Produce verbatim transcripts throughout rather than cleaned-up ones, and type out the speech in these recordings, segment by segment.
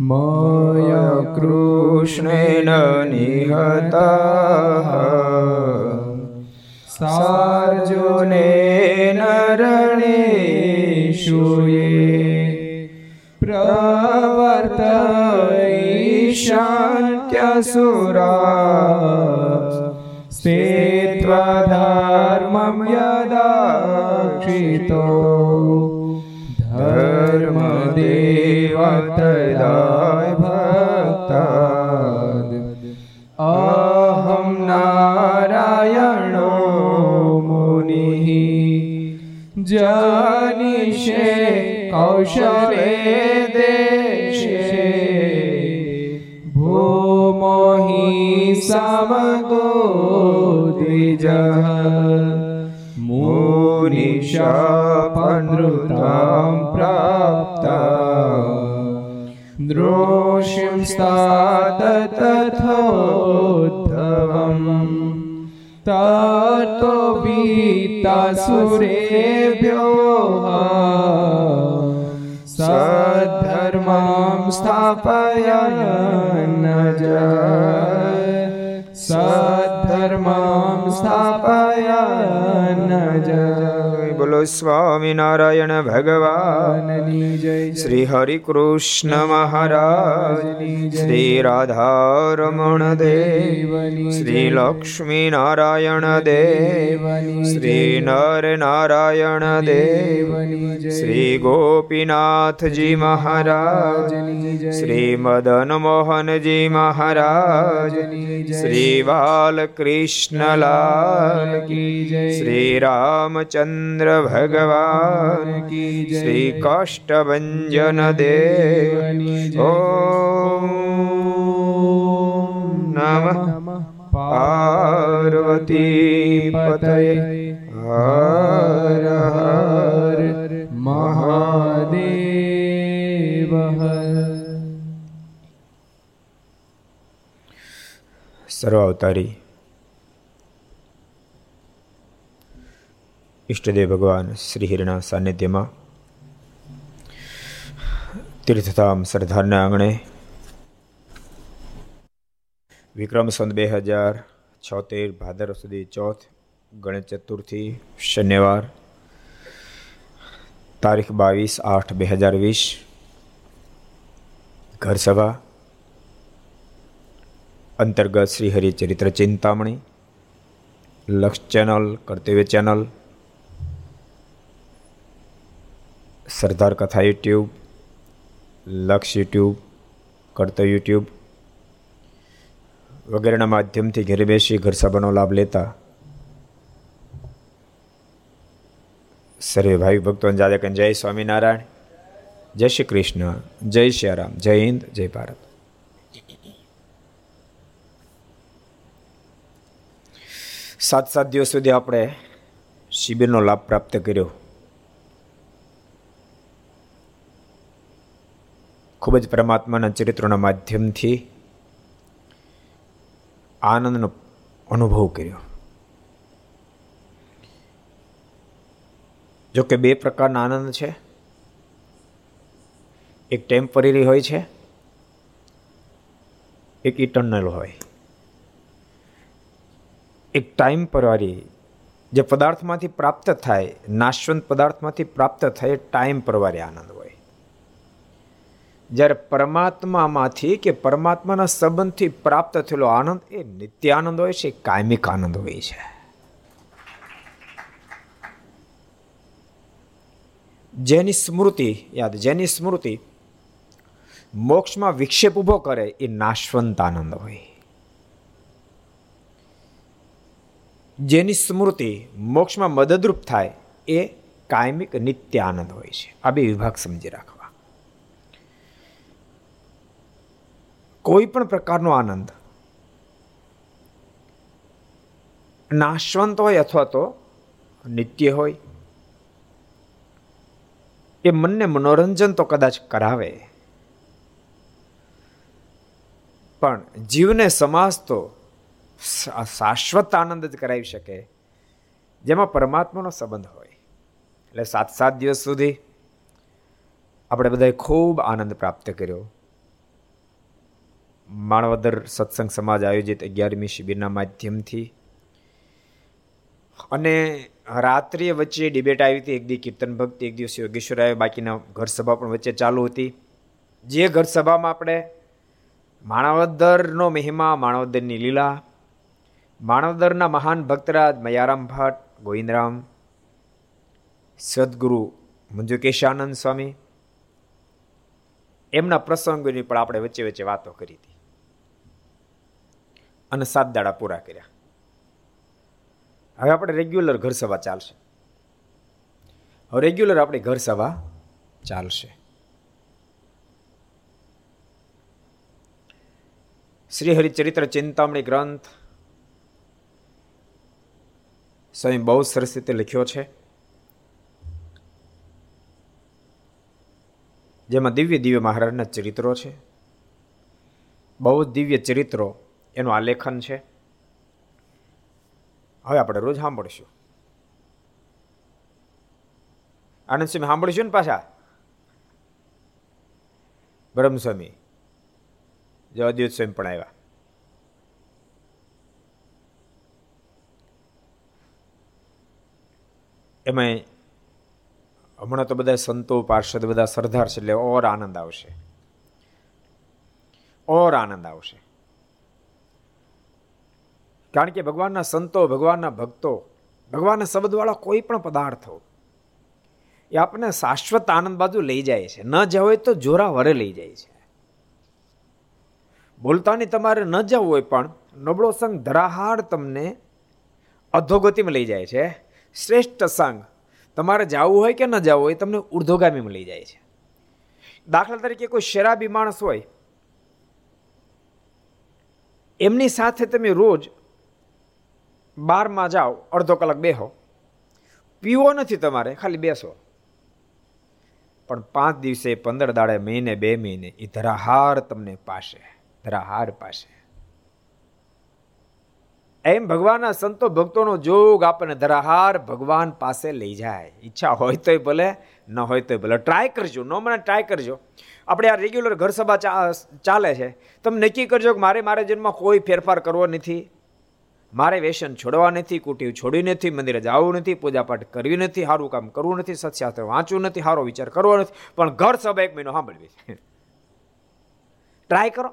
मया कृष्णेन निहतः सार्जुनेन रणेषु प्रवर्त ईशान्त्यसुरा स्ते त्वधर्मं यदाक्षितो धर्मदेवतदाय भक्ताद् अहं नारायणो मुनिः जनिषे कौशले देशे भूमोहि समगो द्विजः मुनिशापनृतां प्राप्ता द्रोषिं स्तात तथोद्धवम् ततो भीतासुरेभ्यः सद्धर्मां स्थापयन् सद्धर्मां स्थापयन् बोलो स्वामी नारायण भगवान श्री हरि कृष्ण महाराज श्री राधारमण देव श्री लक्ष्मी नारायण देव श्री नर नारायण देव श्री गोपीनाथ जी महाराज श्री मदन मोहन जी महाराज श्री बालकृष्ण लाल श्री रामचंद्र भगवान की जय श्री काष्ठभंजन देव ओम नमः पार्वती पतये हर हर महादेव हर। सर्वावतारी ઈષ્ટદેવ ભગવાન શ્રીહરિના સાનિધ્યમાં તીર્થધામ સરદારના આંગણે વિક્રમ સંત બે હજાર છોતેર ભાદરવ સુધી ચોથ ગણેશ ચતુર્થી શનિવાર તારીખ બાવીસ આઠ બે હજાર વીસ ઘરસભા અંતર્ગત શ્રીહરિ ચરિત્ર ચિંતામણી લક્ષ ચેનલ કર્તવ્ય ચેનલ સરદાર કથા યુટ્યુબ લક્ષ યુટ્યુબ કરતો યુટ્યુબ વગેરેના માધ્યમથી ઘરે બેસી ઘર સભાનો લાભ લેતા સર્વે ભાઈ ભક્તોને જાદે જય સ્વામિનારાયણ, જય શ્રી કૃષ્ણ, જય શ્રી રામ, જય હિન્દ, જય ભારત। સાત સાત દિવસ સુધી આપણે શિબિરનો લાભ પ્રાપ્ત કર્યો। ખૂબ જ પરમાત્માના ચરિત્રોના માધ્યમથી આનંદનો અનુભવ કર્યો। જો કે બે પ્રકારના આનંદ છે, એક ટેમ્પરરી હોય છે, એક ઇટર્નલ હોય। એક ટાઈમપરરી જે પદાર્થમાંથી પ્રાપ્ત થાય, નાશવંત પદાર્થમાંથી પ્રાપ્ત થાય, ટાઈમપરરી આનંદ હોય। જ્યારે પરમાત્મામાંથી કે પરમાત્માના સંબંધથી પ્રાપ્ત થયેલો આનંદ એ નિત્ય આનંદ હોય છે, કાયમિક આનંદ હોય છે। જેની સ્મૃતિ યાદ જેની સ્મૃતિ મોક્ષમાં વિક્ષેપ ઊભો કરે એ નાશવંત આનંદ હોય। જેની સ્મૃતિ મોક્ષમાં મદદરૂપ થાય એ કાયમિક નિત્ય આનંદ હોય છે। આ બે વિભાગ સમજી રાખો। કોઈ પણ પ્રકારનો આનંદ નાશવંત હોય અથવા તો નિત્ય હોય, એ મનને મનોરંજન તો કદાચ કરાવે, પણ જીવને સમાસ તો શાશ્વત આનંદ જ કરાવી શકે જેમાં પરમાત્માનો સંબંધ હોય। એટલે સાત સાત દિવસ સુધી આપણે બધાએ ખૂબ આનંદ પ્રાપ્ત કર્યો। માણાવદર સત્સંગ સમાજ આયોજિત અગિયારમી શિબિરના માધ્યમથી અને રાત્રિએ વચ્ચે ડિબેટ આવી હતી. એક દિવસ કીર્તન ભક્તિ, એક દિવસ યોગેશ્વર આવ્યો, બાકીના ઘરસભા પણ વચ્ચે ચાલુ હતી. જે ઘરસભામાં આપણે માણાવદરનો મહિમા, માણાવદરની લીલા, માણાવદરના મહાન ભક્તરાજ મયારામ ભટ્ટ, ગોવિંદરામ, સદગુરુ મંજુકેશાનંદ સ્વામી, એમના પ્રસંગોની પણ આપણે વચ્ચે વચ્ચે વાતો કરી હતી અને સાત દાડા પૂરા કર્યા. હવે આપણે રેગ્યુલર ઘર સભા ચાલશે. હવે રેગ્યુલર આપણી ઘર સભા ચાલશે. શ્રી હરિચરિત્ર ચિંતામણી ગ્રંથ સ્વયં બહુ સરસ રીતે લખ્યો છે, જેમાં દિવ્ય દિવ્ય મહારાજના ચરિત્રો છે. બહુ દિવ્ય ચરિત્રો એનું આલેખન છે. હવે આપણે રોજ સાંભળશું. આનંદ સ્વામી સાંભળીશું ને પાછા બ્રહ્મસ્વામી, જવાદ્યોત સ્વામી પણ આવ્યા. એમાં હમણાં તો બધા સંતો પાર્ષદ બધા સરદાર છે, એટલે ઓર આનંદ આવશે, ઓર આનંદ આવશે. કારણ કે ભગવાનના સંતો, ભગવાનના ભક્તો, ભગવાનના શબ્દવાળા કોઈ પણ પદાર્થો એ આપણને શાશ્વત આનંદ બાજુ લઈ જાય છે. ન જવું હોય તો જોરા વરે લઈ જાય છે. બોલતાની તમારે ન જવું હોય પણ નબળો સંગ ધરાહાર તમને અધોગતિમાં લઈ જાય છે. શ્રેષ્ઠ સંગ તમારે જાવું હોય કે ન જાવું હોય તમને ઉર્ધ્વગામીમાં લઈ જાય છે. દાખલા તરીકે કોઈ શરાબી માણસ હોય, એમની સાથે તમે રોજ બારમાં જાઓ, અડધો કલાક બેહો, પીવો નથી તમારે, ખાલી બેસો, પણ પાંચ દિવસે, પંદર દાડે, મહિને, બે મહિને એ ધરાહાર તમને પાસે, ધરાહાર પાસે. એમ ભગવાનના સંતો ભક્તોનો જોગ આપણને ધરાહાર ભગવાન પાસે લઈ જાય. ઈચ્છા હોય તોય ભલે, ન હોય તોય ભલે, ટ્રાય કરજો. ન મને ટ્રાય કરજો. આપણે આ રેગ્યુલર ઘર સભા ચાલે છે, તમે નક્કી કરજો કે મારે મારા જીવનમાં કોઈ ફેરફાર કરવો નથી, મારે વ્યસન છોડવા નથી, કુટીવ છોડવી નથી, મંદિરે જવું નથી, પૂજાપાઠ કરવી નથી, સારું કામ કરવું નથી, સત્શાસ્ત્ર વાંચવું નથી, સારો વિચાર કરવો નથી, પણ ઘર સભા એક મહિનો સાંભળવી. ટ્રાય કરો.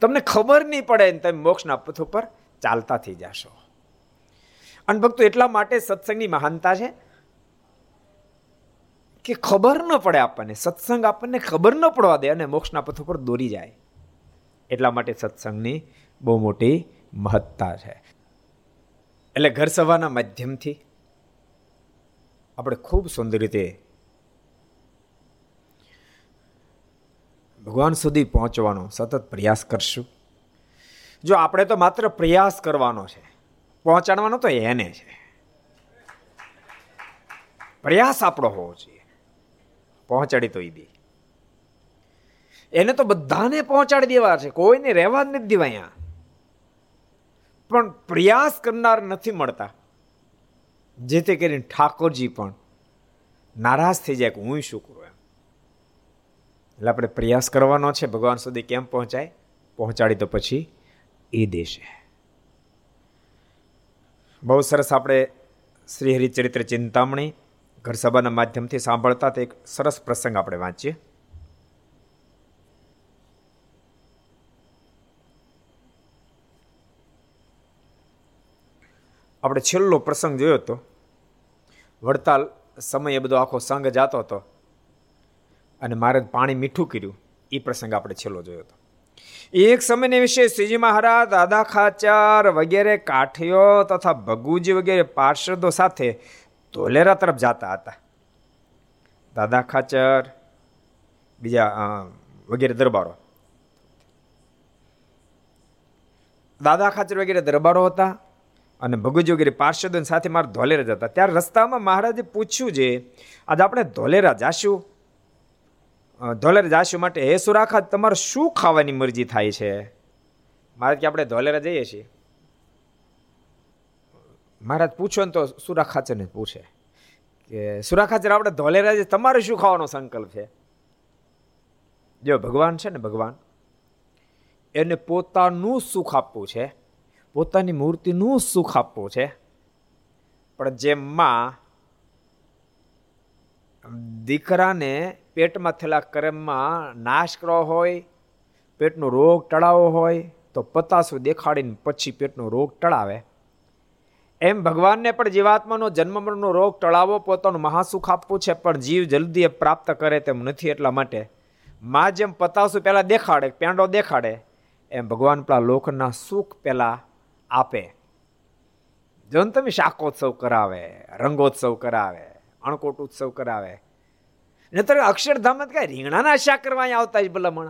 તમને ખબર નહીં પડે ને તમે મોક્ષના પથ ઉપર ચાલતા થઈ જશો. અને ભક્તો, એટલા માટે સત્સંગની મહાનતા છે કે ખબર ન પડે આપણને, સત્સંગ આપણને ખબર ન પડવા દે અને મોક્ષના પથ ઉપર દોરી જાય. એટલા માટે સત્સંગની બહુ મોટી મહત્તા છે. એટલે ઘર સભાના માધ્યમથી આપણે ખૂબ સુંદર રીતે ભગવાન સુધી પહોંચવાનો સતત પ્રયાસ કરશું. જો આપણે તો માત્ર પ્રયાસ કરવાનો છે, પહોંચાડવાનો તો એને છે. પ્રયાસ આપણો હોવો જોઈએ. પહોંચાડી તો એ બી એને તો બધાને પહોંચાડી દેવા છે, કોઈને રહેવા જ નથી દેવા અહીંયા. પણ પ્રયાસ કરનાર નથી મળતા, જેથી કરીને ઠાકોરજી પણ નારાજ થઈ જાય કે હું શું કરું. એટલે આપણે પ્રયાસ કરવાનો છે. ભગવાન સુધી કેમ પહોંચાય, પહોંચાડી તો પછી એ દેશે. બહુ સરસ આપણે શ્રી હરિચરિત્ર ચિંતામણી ઘર સભાના માધ્યમથી સાંભળતા તે એક સરસ પ્રસંગ આપણે વાંચીએ. આપણે છેલ્લો પ્રસંગ જોયો હતો. વડતાલ સમયે બધો આખો સંઘ જાતો હતો અને મહારાજ પાણી મીઠું કર્યું, એ પ્રસંગ આપણે છેલ્લો જોયો હતો. એક સમયને વિશે શ્રીજી મહારાજ, દાદા ખાચાર વગેરે કાઠીઓ તથા ભગુજી વગેરે પાર્ષદો સાથે ધોલેરા તરફ જતા હતા. દાદા ખાચર બીજા વગેરે દરબારો, દાદા ખાચર વગેરે દરબારો હતા અને ભગુજી વગેરે પાર્ષદો સાથે મારા ધોલેરા જતા. ત્યારે રસ્તામાં મહારાજે પૂછ્યું છે, આજે આપણે ધોલેરા જાશું, ધોલેરા જાશું માટે હે સુરાખા, તમારે શું ખાવાની મરજી થાય છે? મહારાજ કે આપણે ધોલેરા જઈએ છીએ. મહારાજ પૂછો ને તો સુરાખાચરને પૂછે કે સુરાખાચર, આપણે ધોલેરા જઈએ, તમારે શું ખાવાનો સંકલ્પ છે? જો ભગવાન છે ને, ભગવાન એને પોતાનું સુખ આપવું છે, પોતાની મૂર્તિનું સુખ આપવું છે. પણ જેમ માં દીકરાને પેટમાં થયેલા કર્મમાં નાશ કરવો હોય, પેટનો રોગ ટળાવો હોય તો પતાસું દેખાડીને પછી પેટનો રોગ ટળાવે, એમ ભગવાનને પણ જીવાત્માનો જન્મ મરણનો રોગ ટળાવો, પોતાનું મહાસુખ આપવું છે. પણ જીવ જલ્દી એ પ્રાપ્ત કરે તેમ નથી. એટલા માટે માં જેમ પતાસું પહેલાં દેખાડે, પેંડો દેખાડે, એમ ભગવાન પેલા લોકના સુખ પહેલાં આપે. જો ને તમે શાકોત્સવ કરાવે, રંગોત્સવ કરાવે, અણકોટ ઉત્સવ કરાવે, ને તો અક્ષરધામ કઈ રીંગણાના શાક કરવા અહીંયા આવતા જ ભલામણ.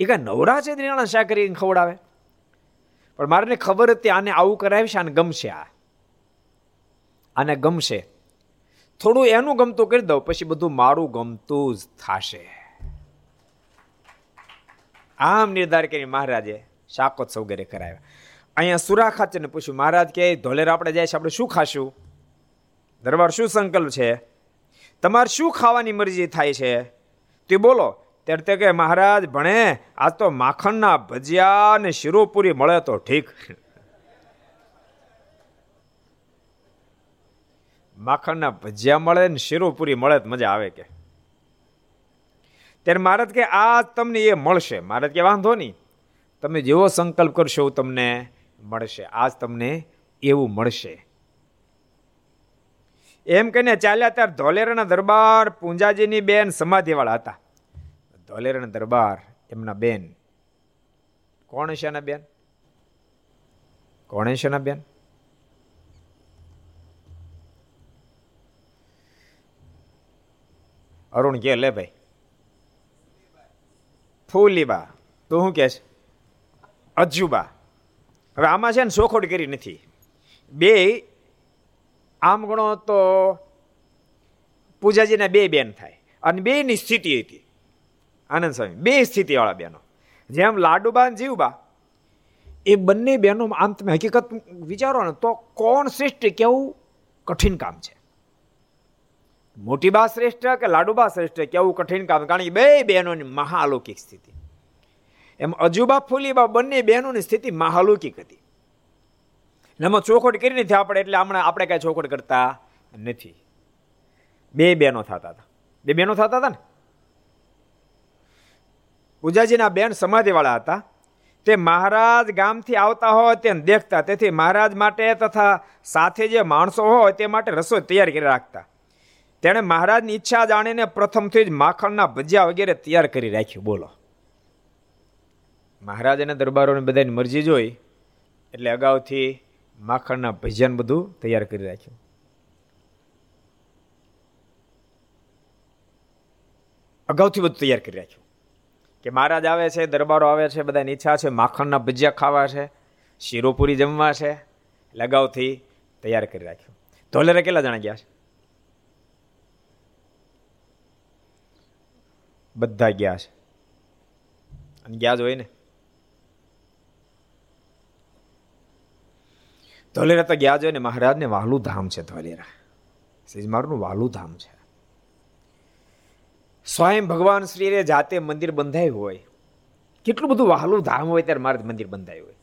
એ કાંઈ નવરા છે રીંગણા શાક કરીને ખવડાવે. પણ મારે ખબર હતી આને આવું કરાવીશ, આને ગમશે, આ આને ગમશે, થોડું એનું ગમતું કરી દઉં પછી બધું મારું ગમતું જ થશે. આમ નિર્ધાર કરી મહારાજે શાકોત્સવ વગેરે કરાવ્યા. અહીંયા સુરા ખાચરને પૂછ્યું, મહારાજ કે ધોલેર આપણે જાય છે, આપણે શું ખાશું, દરબાર શું સંકલ્પ છે, તમારે શું ખાવાની મરજી થાય છે તે બોલો. ત્યારે તે કહે, મહારાજ ભણે આ તો માખણના ભજીયા ને શીરોપુરી મળે તો ઠીક. માખણના ભજીયા મળે ને શીરોપુરી મળે તો મજા આવે કે. ત્યારે મહારાજ કે આ તમને એ મળશે. મહારાજ કે વાંધો નહીં, તમે જેવો સંકલ્પ કરશો એવું તમને મળશે, આજ તમને એવું મળશે. એમ કહીને ચાલ્યા. ત્યારે ધોલેરાના દરબાર પૂંજાજીની બેન સમાધિવાળા હતા. ધોલેરાના દરબાર એમના બેન કોણ છે? એના બેન કોણ છે? એના બેન અરુણ કે લે ભાઈ ફૂલીબા. તો શું કે છે? અજુબા. હવે આમાં છે ને શોખોડ કરી નથી, બે આમ ગણો તો પૂજાજીના બે બેન થાય. અને બે ની સ્થિતિ હતી આનંદ સ્વામી, બે સ્થિતિવાળા બહેનો. જેમ લાડુબા અને જીવબા, એ બંને બહેનો આમ તમે હકીકત વિચારો ને તો કોણ શ્રેષ્ઠ કેવું કઠિન કામ છે. મોટીબા શ્રેષ્ઠ કે લાડુબા શ્રેષ્ઠ કેવું કઠિન કામ, કારણ કે બે બહેનોની મહાલૌકિક સ્થિતિ. એમ અજુબા ફૂલીબા બંને બહેનોની સ્થિતિ મહાલૌકિક હતી. એમાં ચોખવટ કરી નથી આપણે, એટલે હમણાં આપણે કાંઈ ચોખવટ કરતા નથી. બે બહેનો થતા હતા, બે બહેનો થતા હતા ને. પૂજાજીના બેન સમાધિવાળા હતા. તે મહારાજ ગામથી આવતા હોય તેને દેખતા, તેથી મહારાજ માટે તથા સાથે જે માણસો હોય તે માટે રસોઈ તૈયાર કરી રાખતા. તેણે મહારાજની ઈચ્છા જાણીને પ્રથમથી જ માખણના ભજીયા વગેરે તૈયાર કરી રાખ્યું. બોલો, મહારાજ અને દરબારોની બધાની મરજી જોઈ એટલે અગાઉથી માખણના ભજીયાને બધું તૈયાર કરી રાખ્યું. અગાઉથી બધું તૈયાર કરી રાખ્યું કે મહારાજ આવે છે, દરબારો આવે છે, બધાની ઈચ્છા છે માખણના ભજીયા ખાવા છે, શીરોપુરી જમવા છે, એટલે અગાઉથી તૈયાર કરી રાખ્યું. ધોલેરા કેટલા જણા ગયા છે? બધા ગયા છે, અને ગયા જ હોય ને. ધોલેરા તો ગયા જોઈને મહારાજને વાલું ધામ છે ધોલેરા, શ્રીજમારનું વાલું ધામ છે. સ્વયં ભગવાન શ્રીએ જાતે મંદિર બંધાયું હોય, કેટલું બધું વાલું ધામ હોય ત્યારે મહારાજ મંદિર બંધાયું હોય.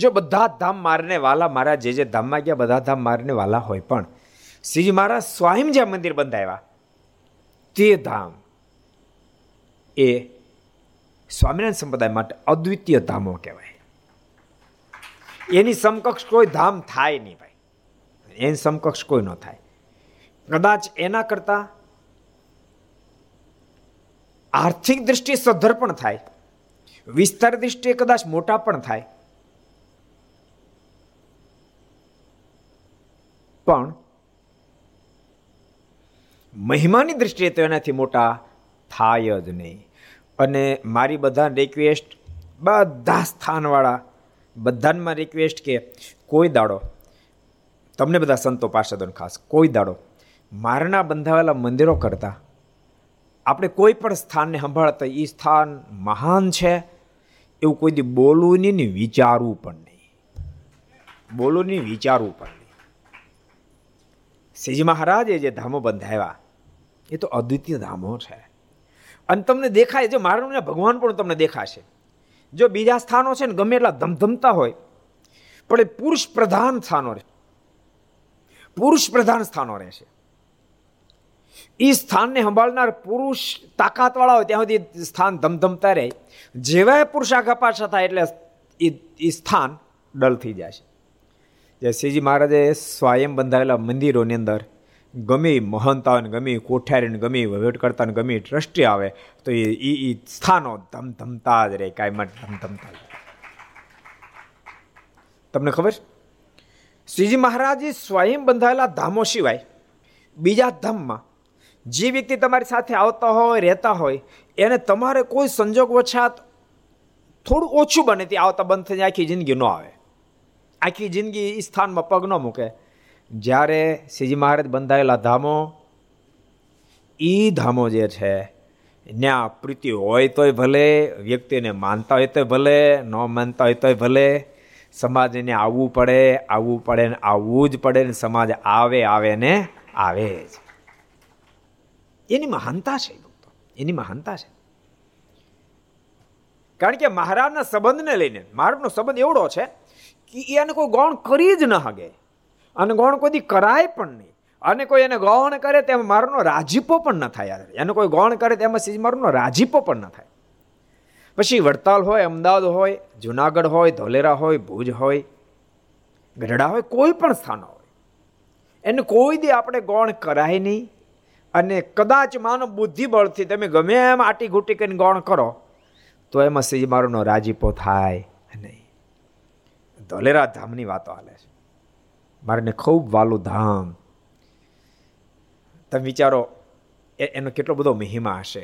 જો બધા ધામ મારને વાલા, મહારાજ જે જે ધામમાં ગયા બધા ધામ મારને વાલા હોય, પણ શ્રીજી મહારાજ સ્વયં જ્યાં મંદિર બંધાવ્યા તે ધામ એ સ્વામિનારાયણ સંપ્રદાય માટે અદ્વિતીય ધામો કહેવાય. એની સમકક્ષ કોઈ ધામ થાય નહીં ભાઈ, એની સમકક્ષ કોઈ ન થાય. કદાચ એના કરતાં આર્થિક દ્રષ્ટિએ સદ્ધર પણ થાય, વિસ્તાર દ્રષ્ટિએ કદાચ મોટા પણ થાય, પણ મહિમાની દ્રષ્ટિએ તો એનાથી મોટા થાય જ નહીં. અને મારી બધા રિક્વેસ્ટ, બધા સ્થાનવાળા બધાનમાં રિક્વેસ્ટ કે કોઈ દાડો તમને બધા સંતો પાર્ષદોને ખાસ, કોઈ દાડો મારના બંધાવેલા મંદિરો કરતાં આપણે કોઈ પણ સ્થાનને સંભાળતા એ સ્થાન મહાન છે એવું કોઈ દી બોલવું નહીં ને વિચારવું પણ નહીં, બોલવું નહીં વિચારવું પણ નહીં. શ્રીજી મહારાજે જે ધામો બંધાવ્યા એ તો અદ્વિતીય ધામો છે. અને તમને દેખાય છે મારું ને ભગવાન પણ તમને દેખાશે. જો બીજા સ્થાનો છે ને ગમે એટલા ધમધમતા હોય પણ એ પુરુષ પ્રધાન સ્થાનો રહે, પુરુષ પ્રધાન સ્થાનો રહેશે. એ સ્થાનને સંભાળનાર પુરુષ તાકાતવાળા હોય ત્યાં સુધી સ્થાન ધમધમતા રહે. જેવાય પુરુષાઘા પાછા થાય એટલે એ સ્થાન ડલ થઈ જશે. જે શ્રીજી મહારાજે સ્વયં બંધાયેલા મંદિરોની અંદર ગમે મહંતા ને ગમે કોઠારીને ગમે વહીવટકર્તા ને ગમે ટ્રસ્ટી આવે તો એ એ સ્થાનો ધમધમતા જ રહે, કાયમ ધમધમતા. તમને ખબર શ્રીજી મહારાજે સ્વયં બંધાયેલા ધામો સિવાય બીજા ધામમાં જે વ્યક્તિ તમારી સાથે આવતા હોય રહેતા હોય એને તમારે કોઈ સંજોગ વછાત થોડું ઓછું બને તે આવતા બંધ થઈને આખી જિંદગી ન આવે, આખી જિંદગી એ સ્થાનમાં પગ ન મૂકે. જ્યારે શ્રીજી મહારાજ બંધાયેલા ધામો એ ધામો જે છે ત્યાં પ્રીતિ હોય તોય ભલે, વ્યક્તિને માનતા હોય તોય ભલે, ન માનતા હોય તોય ભલે, સમાજને આવવું પડે, આવવું પડે ને આવવું જ પડે ને સમાજ આવે આવે ને આવે જ. એની મહાનતા છે ભક્તો, એની મહાનતા છે. કારણ કે મહારાજના સંબંધને લઈને મહારાજનો સંબંધ એવડો છે કે એને કોઈ ગૌણ કરી જ ન હગે અને ગૌણ કોઈ કરાય પણ નહીં. અને કોઈ એને ગૌણ કરે તેમાં મારનો રાજીપો પણ ન થાય. એને કોઈ ગૌણ કરે તેમાં શ્રીજી મારનો રાજીપો પણ ન થાય. પછી વડતાલ હોય, અમદાવાદ હોય, જુનાગઢ હોય, ધોલેરા હોય, ભુજ હોય, ગઢડા હોય, કોઈ પણ સ્થાનો હોય, એને કોઈ દી આપણે ગૌણ કરાય નહીં. અને કદાચ માનવ બુદ્ધિબળથી તમે ગમે એમ આટી ઘૂંટી કરીને ગૌણ કરો તો એમાં શ્રીજી મારોનો રાજીપો થાય નહીં. ધોલેરા ધામની વાતો હાલે છે, મારેને ખૂબ વાલું ધામ. તમે વિચારો એનો કેટલો બધો મહિમા હશે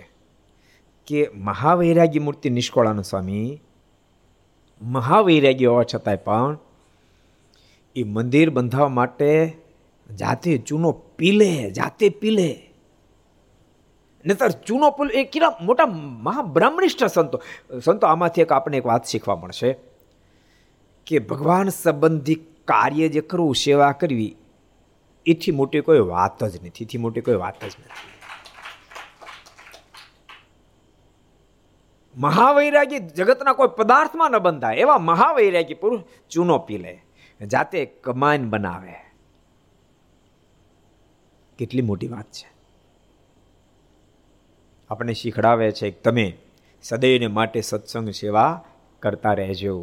કે મહાવૈરાગી મૂર્તિ નિષ્કોળાનો સ્વામી મહાવૈરાગી હોવા છતાંય પણ એ મંદિર બંધાવવા માટે જાતે ચૂનો પીલે, જાતે પીલે. નહીતર ચૂનો પુલ એ કેટલા મોટા મહાબ્રહ્મનિષ્ઠ સંતો સંતો આમાંથી એક આપણે એક વાત શીખવા મળશે કે ભગવાન સંબંધી કાર્ય જે કરવું, સેવા કરવી, એથી મોટી કોઈ વાત જ નથી, એથી મોટી કોઈ વાત જ નથી. મહાવૈરાગી જગતના કોઈ પદાર્થમાં ન બંધાય એવા મહાવૈરાગી પુરુષ ચૂનો પીલે, જાતે કમાન બનાવે. કેટલી મોટી વાત છે. આપણે શીખડાવે છે કે તમે સદૈવને માટે સત્સંગ સેવા કરતા રહેજો.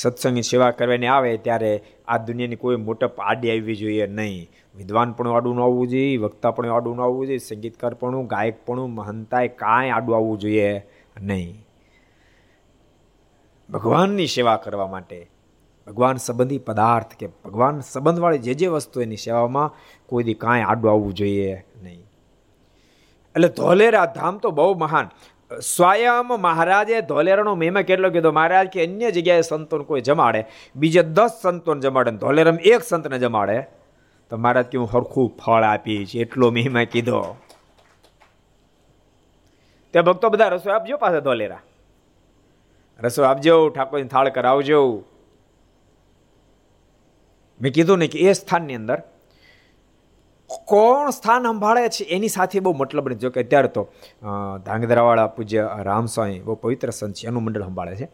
સત્સંગ સેવા કરવાની આવે ત્યારે આ દુનિયાની કોઈ મોટપ આડી આવવી જોઈએ નહીં. વિદ્વાન પણ આડું ન આવવું જોઈએ, વક્તા પણ આડું ન આવવું જોઈએ, સંગીતકાર પણ, ગાયક પણ, મહંતાએ કાંઈ આડું આવવું જોઈએ નહીં. ભગવાનની સેવા કરવા માટે ભગવાન સંબંધી પદાર્થ કે ભગવાન સંબંધવાળી જે જે વસ્તુ એની સેવામાં કોઈ દી કાંઈ આડું આવવું જોઈએ નહીં. એટલે ધોલેરા ધામ તો બહુ મહાન. સ્વયં મહારાજે ધોલેરાનો મહિમા કેટલો કીધો. મહારાજ કે અન્ય જગ્યાએ સંતોને કોઈ જમાડે, બીજે દસ સંતોને જમાડે, ધોલેરામાં એક સંતને જમાડે તો મહારાજ કે હું સરખું ફળ આપીશ. એટલો મહિમા કીધો. ત્યાં ભક્તો બધા રસોઈ આપજો, પાછા ધોલેરા રસોઈ આપજો, ઠાકોરની થાળ કરાવજો. મેં કીધું ને કે એ સ્થાનની અંદર કોણ સ્થાન સંભાળે છે એની સાથે બહુ મતલબ નથી. જો કે અત્યારે તો ધાંગધ્રાવાળા પૂજ્ય રામ સ્વામી બહુ પવિત્ર સંત છે, એનું મંડળ સંભાળે છે.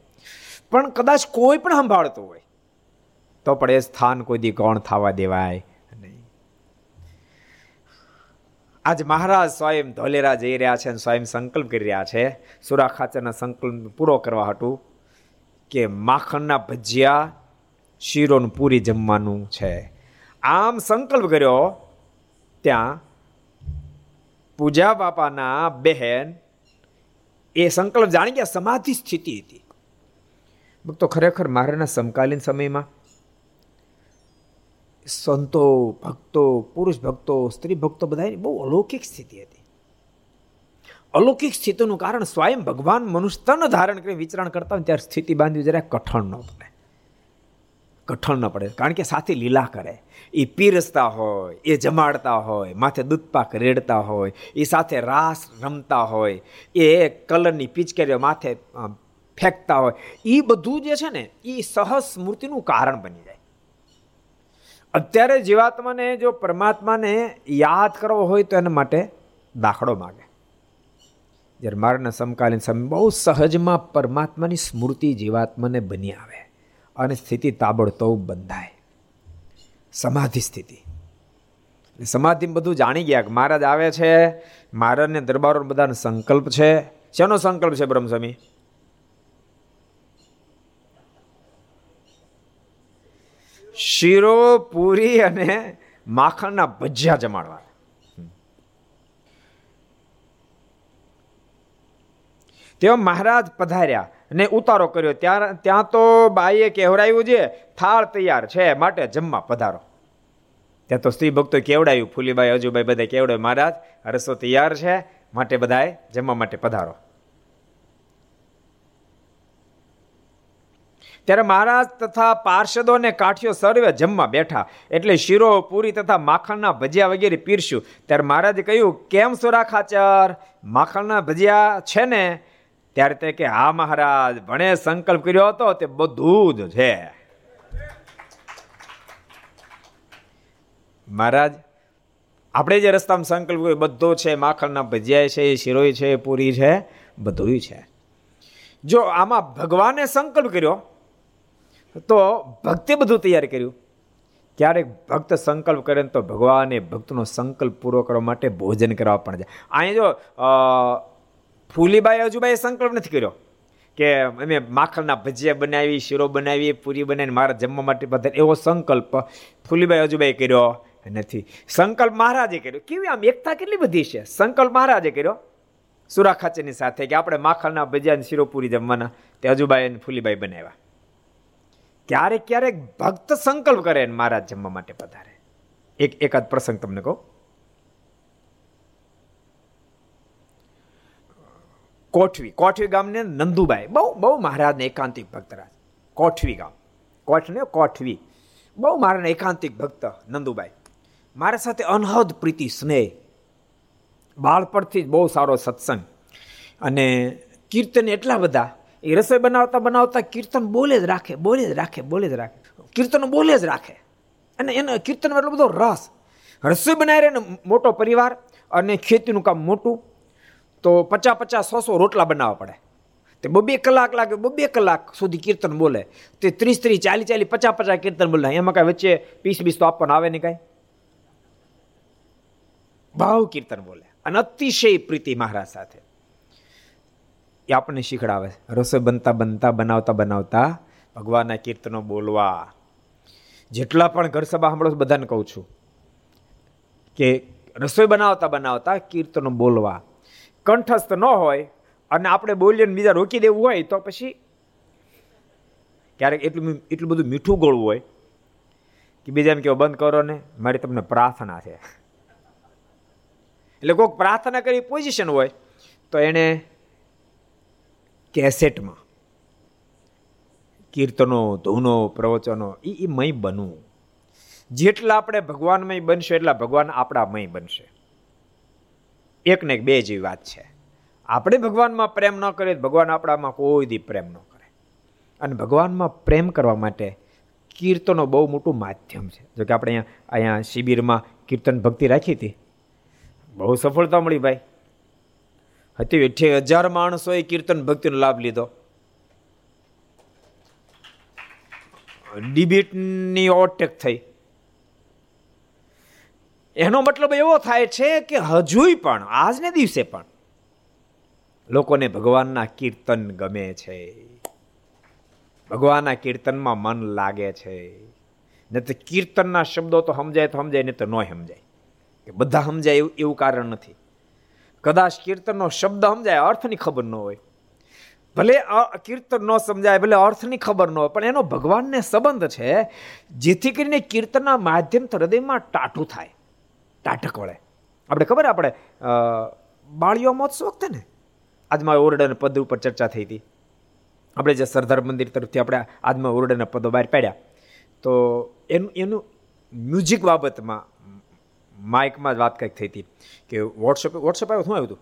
પણ કદાચ કોઈ પણ સંભાળતું હોય તો પણ એ સ્થાન કોઈ દી ગૌણ થવા દેવાય નહીં. આજ મહારાજ સ્વયં ધોલેરા જઈ રહ્યા છે અને સ્વયં સંકલ્પ કરી રહ્યા છે. સુરા ખાચરના સંકલ્પ પૂરો કરવા હતું કે માખણના ભજીયા, શીરોનું પૂરી જમવાનું છે. આમ સંકલ્પ કર્યો. ત્યાં પૂજા બાપાના બહેન એ સંકલ્પ જાણી ગયા. સમાધિ સ્થિતિ હતી ભક્તો. ખરેખર મહારાજના સમકાલીન સમયમાં સંતો, ભક્તો, પુરુષ ભક્તો, સ્ત્રી ભક્તો બધાની બહુ અલૌકિક સ્થિતિ હતી. અલૌકિક સ્થિતિનું કારણ સ્વયં ભગવાન મનુષ્યતન ધારણ કરી વિચરણ કરતા હોય ત્યારે સ્થિતિ બાંધવી જરા કઠણ ન પડે, કઠણ ન પડે. કારણ કે સાથે લીલા કરે, એ પીરસતા હોય, એ જમાડતા હોય, માથે દૂધપાક રેડતા હોય, એ સાથે રાસ રમતા હોય, એ કલરની પિચકારીઓ માથે ફેંકતા હોય, એ બધું જે છે ને એ સહજ સ્મૃતિનું કારણ બની જાય. અત્યારે જીવાત્માને જો પરમાત્માને યાદ કરવો હોય તો એના માટે દાખલો માગે. જરમારના સમકાલીન સમય બહુ સહજમાં પરમાત્માની સ્મૃતિ જીવાત્માને બની આવે અને સ્થિતિ તાબડતોબ બંધાય, સમાધિ સ્થિતિ. સમાધિમાં બધું જાણી ગયા કે મહારાજ આવે છે, મહારાજને દરબારો બધાનો સંકલ્પ છે. શેનો સંકલ્પ છે બ્રહ્મસ્વામી? શીરો, પૂરી અને માખણના ભજીયા જમાડવા. તેઓ મહારાજ પધાર્યા અને ઉતારો કર્યો. ત્યાં ત્યાં તો બાઈએ કહેવડાવ્યું છે થાળ તૈયાર છે માટે જમવા પધારો. ત્યાં તો સ્ત્રી ભક્તો કેવડાવ્યું, ફૂલીબાઈ, અજુબાઈ બધા કેવડાવ્યું મહારાજ રસો તૈયાર છે માટે બધાએ જમવા માટે પધારો. ત્યારે મહારાજ તથા પાર્ષદોને કાઠિયો સર્વે જમવા બેઠા એટલે શીરો, પૂરી તથા માખણના ભજીયા વગેરે પીરસ્યું. ત્યારે મહારાજે કહ્યું કેમ સોરા ખાચર, માખણના ભજીયા છે ને? ત્યારે તે કે હા મહારાજ, ભણે સંકલ્પ કર્યો હતો તે બધું જ છે. મહારાજ આપણે જે રસ્તામાં સંકલ્પ કર્યો બધો છે, માખણના ભજીયા છે, શીરોય છે, પૂરી છે, બધું છે. જો આમાં ભગવાને સંકલ્પ કર્યો તો ભક્તે બધું તૈયાર કર્યું. ક્યારેક ભક્ત સંકલ્પ કરે તો ભગવાને ભક્તનો સંકલ્પ પૂરો કરવા માટે ભોજન કરવા પણ જાય. અહીં જો ફૂલીબાઈ, અજુબાઈ સંકલ્પ નથી કર્યો કે અમે માખણના ભજીયા બનાવી, શીરો બનાવી, પૂરી બનાવીને મહારાજ જમવા માટે બધા, એવો સંકલ્પ ફૂલીબાઈ, અજુબાઈ કર્યો નથી. સંકલ્પ મહારાજે કર્યો. કેવી આમ એકતા કેટલી બધી છે! સંકલ્પ મહારાજે કર્યો સુરા ખાચરની સાથે કે આપણે માખણના ભજીયા અને શીરો, પૂરી જમવાના, તે અજુબાઈ અને ફૂલીબાઈ બનાવ્યા. ક્યારેક ક્યારેક ભક્ત સંકલ્પ કરે અને મહારાજ જમવા માટે પધારે. એક એકાદ પ્રસંગ તમને કહું. કોઠવી કોઠવી ગામને નંદુબાઈ બહુ બહુ મહારાજને એકાંતિક ભક્ત રાજ. કોઠવી ગામ, કોઠ ને કોઠવી, બહુ મહારાજને એકાંતિક ભક્ત નંદુબાઈ. મારા સાથે અનહદ પ્રીતિ સ્નેહ, બાળપણથી જ બહુ સારો સત્સંગ અને કીર્તન એટલા બધા. એ રસોઈ બનાવતા બનાવતા કીર્તન બોલે જ રાખે, બોલે જ રાખે, બોલે જ રાખે, કીર્તન બોલે જ રાખે. અને એનો કીર્તનમાં એટલો બધો રસ. રસોઈ બનાવી રહે ને, મોટો પરિવાર અને ખેતીનું કામ મોટું, તો પચાસ પચાસ સો સો રોટલા બનાવવા પડે. તે બબે કલાક લાગે, બબે કલાક સુધી કીર્તન બોલે. તે ત્રીસ ત્રીસ ચાલીસ ચાલીસ પચાસ પચાસ કીર્તન બોલે. એમાં કાંઈ વચ્ચે પીસ બીસ તો આપવાનું આવે નહીં, કાંઈ ભાવ કીર્તન બોલે અને અતિશય પ્રીતિ મહારાજ સાથે. એ આપણને શીખડાવે રસોઈ બનતા બનતા, બનાવતા બનાવતા ભગવાનના કીર્તનો બોલવા. જેટલા પણ ઘર સભા સાંભળો બધાને કહું છું કે રસોઈ બનાવતા બનાવતા કીર્તનો બોલવા. કંઠસ્થ ન હોય અને આપણે બોલીએ ને બીજા રોકી દેવું હોય તો પછી ક્યારેક એટલું એટલું બધું મીઠું ગોળવું હોય કે બીજાને કહેવો બંધ કરો ને, મારી તમને પ્રાર્થના છે. એટલે કોઈક પ્રાર્થના કરી પોઝિશન હોય તો એણે કેસેટમાં કીર્તનો, ધૂનો, પ્રવચનો એ એ મય બનવું. જેટલા આપણે ભગવાનમય બનશું એટલા ભગવાન આપણામય બનશે. એક ને એક બે જેવી વાત છે. આપણે ભગવાનમાં પ્રેમ ન કરીએ તો ભગવાન આપણામાં કોઈ દી પ્રેમ ન કરે. અને ભગવાનમાં પ્રેમ કરવા માટે કીર્તનો બહુ મોટું માધ્યમ છે. જોકે આપણે અહીંયા અહીંયા શિબિરમાં કીર્તન ભક્તિ રાખી હતી, બહુ સફળતા મળી ભાઈ. હતી અઠ્ઠી હજાર માણસોએ કીર્તન ભક્તિનો લાભ લીધો. ડિબેટની ઓવરટેક થઈ. એનો મતલબ એવો થાય છે કે હજુય પણ આજને દિવસે પણ લોકોને ભગવાનના કીર્તન ગમે છે, ભગવાનના કીર્તનમાં મન લાગે છે. ને તો કીર્તનના શબ્દો તો સમજાય તો સમજાય, ને તો ન સમજાય, કે બધા સમજાય એવું એવું કારણ નથી. કદાચ કીર્તનનો શબ્દ સમજાય, અર્થની ખબર ન હોય. ભલે કીર્તન ન સમજાય, ભલે અર્થની ખબર ન હોય, પણ એનો ભગવાનને સંબંધ છે, જેથી કરીને કીર્તનના માધ્યમથી હૃદયમાં ટાટું થાય, ટાટક વળે. આપણે ખબર, આપણે બાળીઓ મહોત્સવ વખતે ને આજમાં ઓરડાના પદ ઉપર ચર્ચા થઈ હતી. આપણે જે સરદાર મંદિર તરફથી આપણે આજમાં ઓરડાના પદો બહાર પાડ્યા, તો એનું એનું મ્યુઝિક બાબતમાં માઇકમાં જ વાત કંઈક થઈ હતી કે વોટ્સએપ વોટ્સએપ આવ્યો, શું આવ્યું હતું,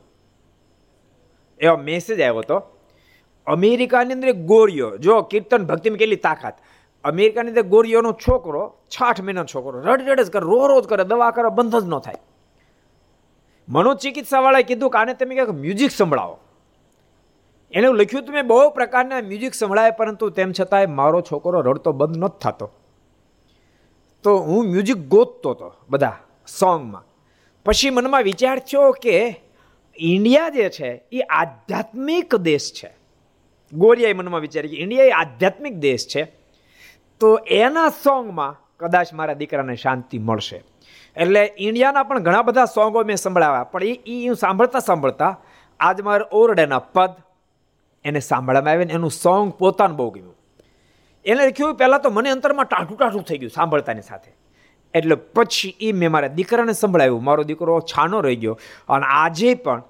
એવો મેસેજ આવ્યો હતો. અમેરિકાની અંદર એક ગોળીઓ, જો કીર્તન ભક્તિમાં કેટલી તાકાત. અમેરિકાની અંદર ગોરીઓનો છોકરો, છાઠ મહિનાનો છોકરો, રડ રડ જ કરે, રો રોજ કરે, દવા કરે, બંધ જ ન થાય. મનોચિકિત્સાવાળાએ કીધું કે આને તમે ક્યાંક મ્યુઝિક સંભળાવો. એને લખ્યું તો મેં બહુ પ્રકારના મ્યુઝિક સંભળાય, પરંતુ તેમ છતાંય મારો છોકરો રડતો બંધ નથી થતો. તો હું મ્યુઝિક ગોતતો હતો બધા સોંગમાં. પછી મનમાં વિચાર થયો કે ઇન્ડિયા જે છે એ આધ્યાત્મિક દેશ છે. ગોરિયાએ મનમાં વિચાર્યું કે ઇન્ડિયા એ આધ્યાત્મિક દેશ છે, તો એના સોંગમાં કદાચ મારા દીકરાને શાંતિ મળશે. એટલે ઇન્ડિયાના પણ ઘણા બધા સોંગો મેં સંભળાવ્યા, પણ એ હું સાંભળતા સાંભળતા આજ મારા ઓરડાના પદ એને સાંભળવામાં આવે ને એનું સોંગ પોતાને બહુ ગયું. એને લખ્યું પહેલાં તો મને અંતરમાં ટાઢું ટાઢું થઈ ગયું સાંભળતાની સાથે. એટલે પછી એ મેં મારા દીકરાને સંભળાવ્યું. મારો દીકરો છાનો રહી ગયો, અને આજે પણ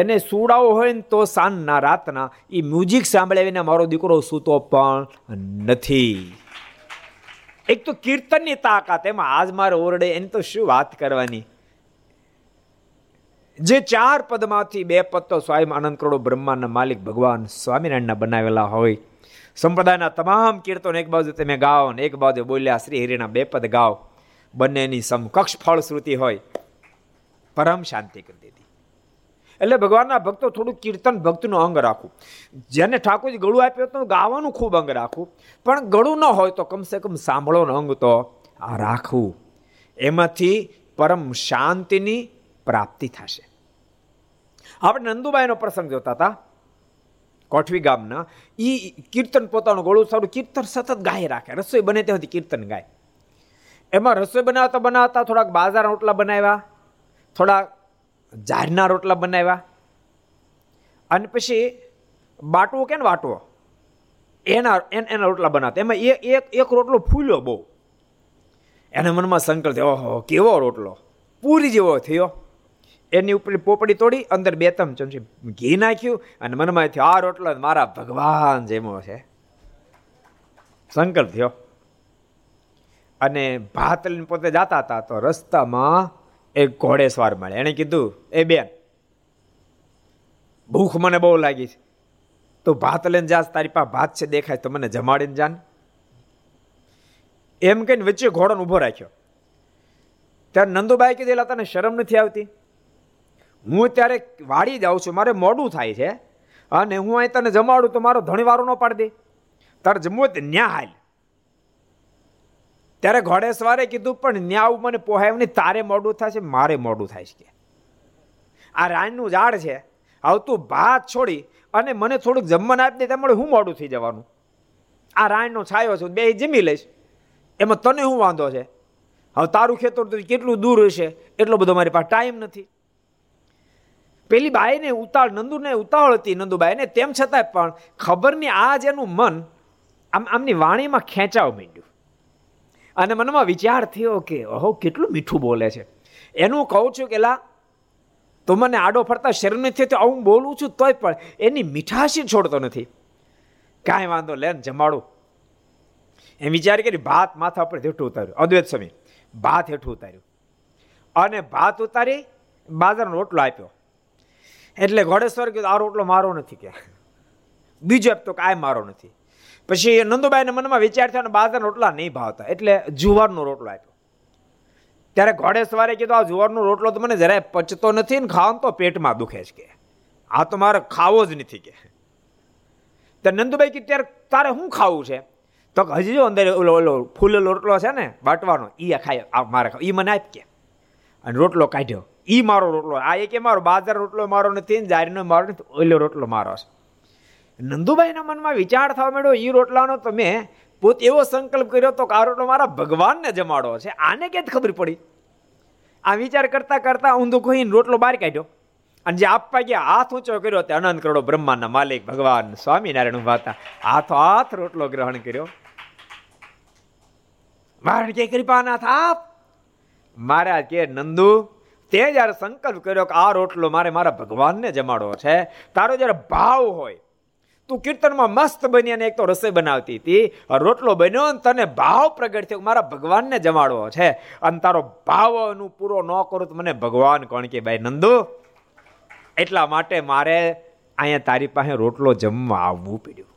એને સુડાવો હોય ને તો સાંજના રાતના એ મ્યુઝિક સાંભળાવીને મારો દીકરો સૂતો પણ નથી. એક તો કીર્તનની તાકાત, એમાં આજ મારે ઓરડે એની તો શું વાત કરવાની. જે ચાર પદમાંથી બે પદ તો સ્વયં આનંદ કરોડો બ્રહ્માંડના માલિક ભગવાન સ્વામિનારાયણના બનાવેલા હોય. સંપ્રદાયના તમામ કીર્તનો એક બાજુ તમે ગાઓ ને એક બાજુ બોલ્યા શ્રી હરિના બે પદ ગાઓ, બંનેની સમકક્ષ ફળશ્રુતિ હોય, પરમ શાંતિ કરી દીધી. એટલે ભગવાનના ભક્તો થોડું કીર્તન ભક્તનું અંગ રાખવું. જેને ઠાકોરજી ગળું આપ્યું તો ગાવાનું ખૂબ અંગ રાખવું, પણ ગળું ન હોય તો કમસે કમ સાંભળોનું અંગ તો આ રાખવું. એમાંથી પરમ શાંતિની પ્રાપ્તિ થશે. આપણે નંદુબાઈનો પ્રસંગ જોતા હતા કોઠવી ગામના. એ કીર્તન પોતાનું ગળું સારું કીર્તન સતત ગાય રાખે, રસોઈ બને ત્યાંથી કીર્તન ગાય. એમાં રસોઈ બનાવતા બનાવતા થોડાક બાજરાના રોટલા બનાવ્યા, થોડાક જારના રોટલા બનાવ્યા, અને પછી બાટવો કે ને વાટવો એના એના રોટલા બનાવતા. એમાં એક એક રોટલો ફૂલ્યો બહુ. એના મનમાં સંકલ્પ થયો, ઓહો કેવો રોટલો, પૂરી જેવો થયો. એની ઉપર પોપડી તોડી, અંદર બે ત્રણ ચમચી ઘી નાખ્યું, અને મનમાં થયો આ રોટલો મારા ભગવાન જેમો છે. સંકલ્પ થયો અને ભાત લઈને પોતે જતા હતા, તો રસ્તામાં એક ઘોડેસવાર મળે. એણે કીધું, એ બેન ભૂખ મને બહુ લાગી છે, તો ભાત લઈને જાસ, તારી પાસે ભાત છે દેખાય તો મને જમાડીને જાન. એમ કહીને વચ્ચે ઘોડોને ઊભો રાખ્યો. ત્યારે નંદુબાઈ કીધેલા, તને શરમ નથી આવતી? હું ત્યારે વાળી જાઉં છું, મારે મોડું થાય છે, અને હું અહીં તને જમાડું તો મારો ધણી વારો ન પાડી દે, તારે જમવું હોય તો ન્યા હાલ. ત્યારે ઘોડેસવારે કીધું, પણ ન્યાવ મને પોહાયું નહીં, તારે મોડું થશે મારે મોડું થાય છે. આ રાણનું ઝાડ છે, આવતું ભાત છોડી અને મને થોડુંક જમવાનું આપી દે, તમારે હું મોડું થઈ જવાનું. આ રાણનો છાયો છે, બે જમી લઈશ, એમાં તને શું વાંધો છે? હવે તારું ખેતર કેટલું દૂર હશે, એટલો બધો મારી પાસે ટાઈમ નથી. પેલી બાઈને ઉતાળ, નંદુને ઉતાવળ હતી નંદુબાઈને, તેમ છતાં પણ ખબર નહીં આજ એનું મન આમ આમની વાણીમાં ખેંચાવા માંડ્યું. અને મનમાં વિચાર થયો કે ઓહો કેટલું મીઠું બોલે છે. એનું કહું છું કે લા, તો મને આડો ફરતા શરમ નથી થતી, આવું બોલું છું તોય પણ એની મીઠાશી છોડતો નથી. કાંઈ વાંધો લે ને જમાડું એમ વિચાર કરી. ભાત માથા પર હેઠું ઉતાર્યું, અદ્વૈત સ્વામી ભાત હેઠું ઉતાર્યું, અને ભાત ઉતારી બાજરાનો રોટલો આપ્યો. એટલે ઘોડેશ્વર કીધું, આ રોટલો મારો નથી, કે બીજો આપતો કે આ મારો નથી. પછી નંદુબાઈને મનમાં વિચાર થયો, અને બાજરાના રોટલા નહીં ભાવતા એટલે જુવારનો રોટલો આપ્યો. ત્યારે ઘોડેસવારે કીધું, આ જુવારનો રોટલો તો મને જરાય પચતો નથી, ને ખાવ તો પેટમાં દુખે છે, કે આ તો મારે ખાવો જ નથી, કે ત્યારે નંદુબાઈ કે ત્યારે તારે શું ખાવું છે? તો હજી જો અંદર ઓલો ઓલો ફૂલેલો રોટલો છે ને બાટવાનો, એ ખાય મારે ખાવ, એ મને આપ, કે અને રોટલો કાઢ્યો. એ મારો રોટલો, આ એક મારો બાજરાનો રોટલો મારો નથી, જારીનો મારો નથી, ઓલો રોટલો મારો છે. નંદુબાઈના મનમાં વિચાર થવા માંડ્યો, એ રોટલાનો તો મેં પોતે એવો સંકલ્પ કર્યો તો કે આ રોટલો મારા ભગવાનને જમાડો છે, આને ક્યાં ખબર પડી? આ વિચાર કરતા કરતા ઊંધું ખોઈને રોટલો બહાર કાઢ્યો, અને જે આપવા ગયા હાથ ઊંચો કર્યો, તે અનંત કરોડો બ્રહ્માંડના માલિક ભગવાન સ્વામિનારાયણ ઉભા હતા. હાથો હાથ રોટલો ગ્રહણ કર્યો. મારે કે કૃપાનાથ આપ, મહારાજ કે નંદુ, તે જયારે સંકલ્પ કર્યો કે આ રોટલો મારે મારા ભગવાનને જમાડો છે, તારો જયારે ભાવ હોય, તું કીર્તનમાં મસ્ત બની અને એક તો રસોઈ બનાવતી હતી, રોટલો બન્યો અને તને ભાવ પ્રગટ થયો મારા ભગવાનને જમાડવો છે, અને તારો ભાવનું પૂરો ન કરું તો મને ભગવાન કોણ કે ભાઈ નંદુ? એટલા માટે મારે અહીંયા તારી પાસે રોટલો જમવા આવવું પડ્યું.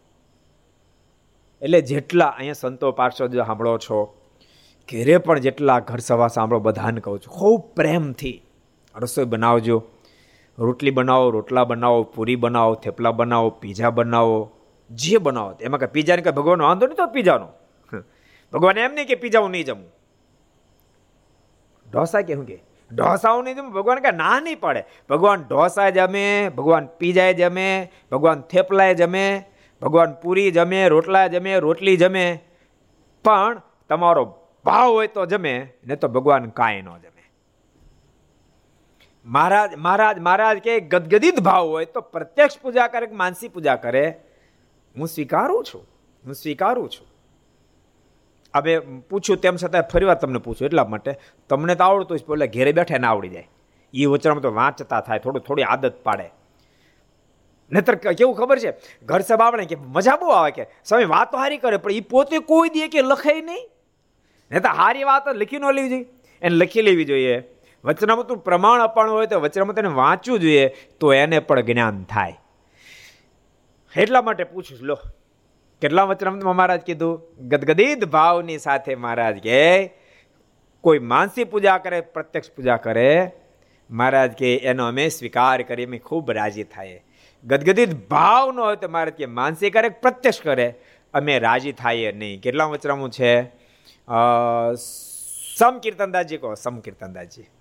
એટલે જેટલા અહીંયા સંતો પાર્ષદ સાંભળો છો, ઘેરે પણ જેટલા ઘર સભા સાંભળો, બધાને કહું છું ખૂબ પ્રેમથી રસોઈ બનાવજો, રોટલી બનાવો, રોટલા બનાવો, પૂરી બનાવો, થેપલા બનાવો, પીઝા બનાવો, જે બનાવો. એમાં કાંઈ પીઝાને કાંઈ ભગવાનનો વાંધો નહીં. તો પીઝાનો ભગવાન એમ નહીં કે પીઝા હું નહીં જમું, ઢોસા કે શું કે ઢોસા હું નહીં જમું, ભગવાન કાંઈ ના નહીં પાડે. ભગવાન ઢોસા જમે, ભગવાન પીઝાએ જમે, ભગવાન થેપલાએ જમે, ભગવાન પૂરી જમે, રોટલા જમે, રોટલી જમે, પણ તમારો ભાવ હોય તો જમે, ને તો ભગવાન કાંઈ ન જમે. મહારાજ મહારાજ મહારાજ કે ગદગદિત ભાવ હોય તો પ્રત્યક્ષ પૂજા કરે કે માનસી પૂજા કરે, હું સ્વીકારું છું, હું સ્વીકારું છું. હવે પૂછ્યું તેમ છતાં ફરી વાર તમને પૂછું એટલા માટે, તમને તો આવડતું જ, એટલે ઘેરે બેઠા એને આવડી જાય. એ વચરામાં તો વાંચતા થાય, થોડું થોડી આદત પાડે. નહીતર કેવું ખબર છે, ઘર સભા આપણે કે મજા બહુ આવે કે સ્વામી વાતો હારી કરે, પણ એ પોતે કોઈ દે કે લખે નહીં. નહીં તો હારી વાત લખી ન લેવી જોઈએ, એને લખી લેવી જોઈએ. વચનામૃતનું પ્રમાણ અપાણું હોય તો વચનામૃત એને વાંચવું જોઈએ, તો એને પણ જ્ઞાન થાય. એટલા માટે પૂછું લો, કેટલા વચનામૃતમાં મહારાજ કીધું ગદગદિત ભાવની સાથે મહારાજ કે કોઈ માનસી પૂજા કરે, પ્રત્યક્ષ પૂજા કરે, મહારાજ કે એનો અમે સ્વીકાર કરીએ, અમે ખૂબ રાજી થાય. ગદગદિત ભાવ ન હોય તો મહારાજ કે માનસી કરે, પ્રત્યક્ષ કરે, અમે રાજી થાય નહીં. કેટલા વચનામું છે, સમકીર્તનદાસજી કહો, સમકીર્તનદાસજી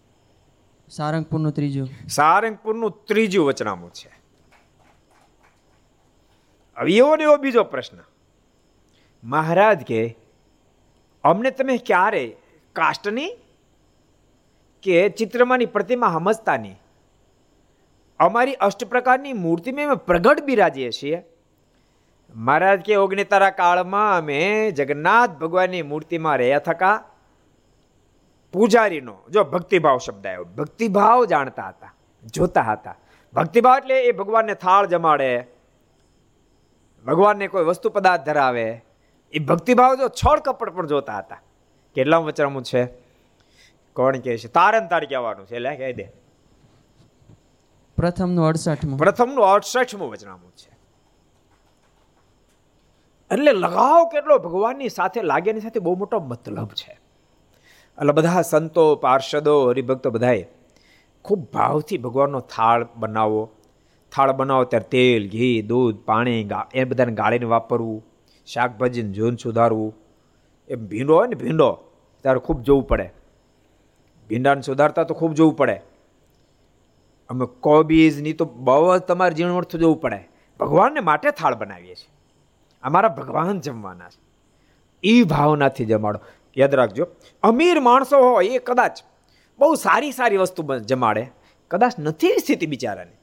સારંગપુરનું ત્રીજું સારંગપુરનું ત્રીજું વચનામું છે. હવે એવો ને એવો બીજો પ્રશ્ન, મહારાજ કે અમને તમે ક્યારે કાષ્ટની કે ચિત્રમાંની પ્રતિમા સમજતા નહીં. અમારી અષ્ટ પ્રકારની મૂર્તિમાં અમે પ્રગટ બિરાજીએ છીએ. મહારાજ કે ઓગણીતારા કાળમાં અમે જગન્નાથ ભગવાનની મૂર્તિમાં રહ્યા થકા પૂજારીનો જો ભક્તિભાવ શબ્દ આવ્યો, ભક્તિભાવ જાણતા હતા, જોતા હતા. ભક્તિભાવ એટલે એ ભગવાનને થાળ જમાડે, ભગવાનને કોઈ વસ્તુ પદાર્થ ધરાવે, એ ભક્તિભાવ જો છળ કપડ પણ જોતા હતા. કેટલા વચરામું છે, કોણ કહે છે? તારણ તાર કહેવાનું છે, એટલે કહી દે. પ્રથમનું અડસઠમું પ્રથમનું અડસઠમું વચનામું છે. એટલે લગાવ કેટલો ભગવાનની સાથે લાગ્યાની સાથે બહુ મોટો મતલબ છે. એટલે બધા સંતો, પાર્ષદો, હરિભક્તો બધાએ ખૂબ ભાવથી ભગવાનનો થાળ બનાવો. થાળ બનાવો ત્યારે તેલ, ઘી, દૂધ, પાણી એ બધાને ગાળીને વાપરવું, શાકભાજીને જોઈને સુધારવું. એ ભીંડો હોય ને ભીંડો, ત્યારે ખૂબ જોવું પડે, ભીંડાને સુધારતા તો ખૂબ જોવું પડે. અમે કોબીજની તો બહુ જ તમારે ઝીણવટથી જોવું પડે. ભગવાનને માટે થાળ બનાવીએ છીએ, અમારા ભગવાન જમવાના છે, એ ભાવનાથી જમાડો. યાદ રાખજો, અમીર માણસો હોય એ કદાચ બહુ સારી સારી વસ્તુ જમાડે, કદાચ નથી સ્થિતિ બિચારાની,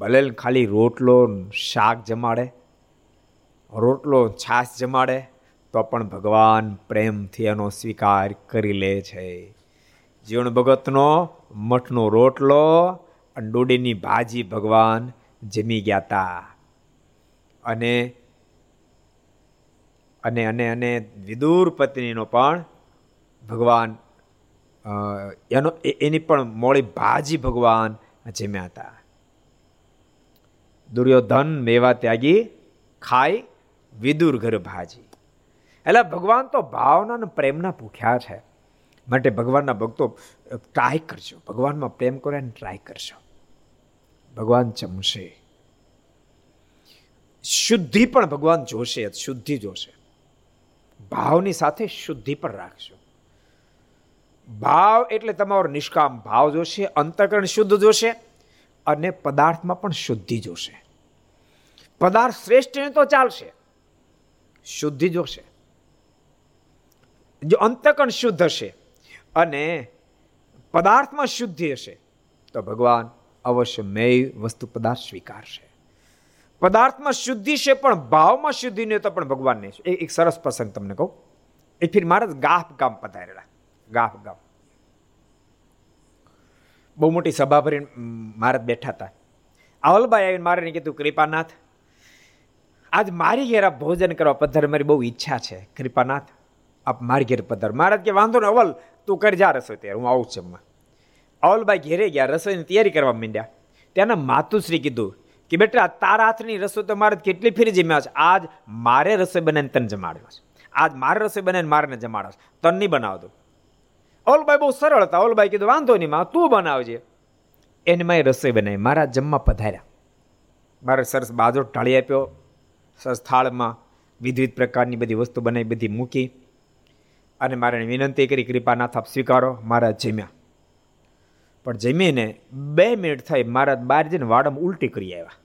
ભલે ખાલી રોટલો શાક જમાડે, રોટલો છાશ જમાડે, તો પણ ભગવાન પ્રેમથી એનો સ્વીકાર કરી લે છે. જીવન ભગતનો મઠનો રોટલો અને ડોડીની ભાજી ભગવાન જમી ગયા હતા. અને અને અને અને વિદુર પત્નીનો પણ ભગવાન એનો એની પણ મોળી ભાજી ભગવાન જમ્યા હતા. દુર્યોધન મેવા ત્યાગી ખાઈ વિદુર ઘર ભાજી. એટલે ભગવાન તો ભાવના અને પ્રેમના ભૂખ્યા છે, માટે ભગવાનના ભક્તો ટ્રાય કરજો, ભગવાનમાં પ્રેમ કરો અને ટ્રાય કરજો, ભગવાન ચમશે. શુદ્ધિ પણ ભગવાન જોશે, શુદ્ધિ જોશે. ભાવની સાથે શુદ્ધિ પણ રાખશો. ભાવ એટલે તમારો નિષ્કામ ભાવ જોશે, અંતઃકરણ શુદ્ધ જોશે, અને પદાર્થમાં પણ શુદ્ધિ જોશે. પદાર્થ શ્રેષ્ઠ ને તો ચાલશે, શુદ્ધિ જોશે. જો અંતઃકરણ શુદ્ધ હશે અને પદાર્થમાં શુદ્ધિ હશે તો ભગવાન અવશ્યમેય વસ્તુ પદાર્થ સ્વીકારશે. પદાર્થમાં શુદ્ધિ છે પણ ભાવમાં શુદ્ધિ નહીં તો પણ ભગવાન નહીં. એક સરસ પ્રસંગ તમને કહું. એક ફીર મહારાજ ગાફ ગામ પધારેલા, ગાફ ગામ બહુ મોટી સભા ભરીને મહારાજ બેઠા હતા. આવલભાઈ આવીને મારે કીધું, કૃપાનાથ આજ મારી ઘેર આપ ભોજન કરવા પધાર, મારી બહુ ઈચ્છા છે, કૃપાનાથ આપ મારી ઘેર પધાર. મહારાજ કે વાંધો ને અવલ, તું કરી જા રસોઈ તૈયાર, હું આવું છું એમમાં. અવલભાઈ ઘેરે ગયા, રસોઈની તૈયારી કરવા માંડ્યા. ત્યાંના માતુશ્રી કીધું કે બેટા તારા હાથની રસોઈ તો મારે કેટલી ફેરી જમ્યા છે, આજ મારે રસોઈ બનાવીને તને જમાડ્યો છે, આજ મારે રસોઈ બનાવીને મારે જમાડ્યો છે, તને નહીં બનાવતો. ઓલભાઈ બહુ સરળ હતા. ઓલભાઈ કીધું વાંધો નહીં માં, તું બનાવજે. એને મારી રસોઈ બનાવી, મારા જમવા પધાર્યા, મારે સરસ બાજરો ઢાળી આપ્યો, સરસ થાળમાં વિવિધ પ્રકારની બધી વસ્તુ બનાવી બધી મૂકી અને મારે વિનંતી કરી, કૃપાનાથ આપ સ્વીકારો. મહારાજ જમ્યા, પણ જમીને બે મિનિટ થઈ મહારાજ બહાર જઈને વાડામાં ઉલટી કરી આવ્યા.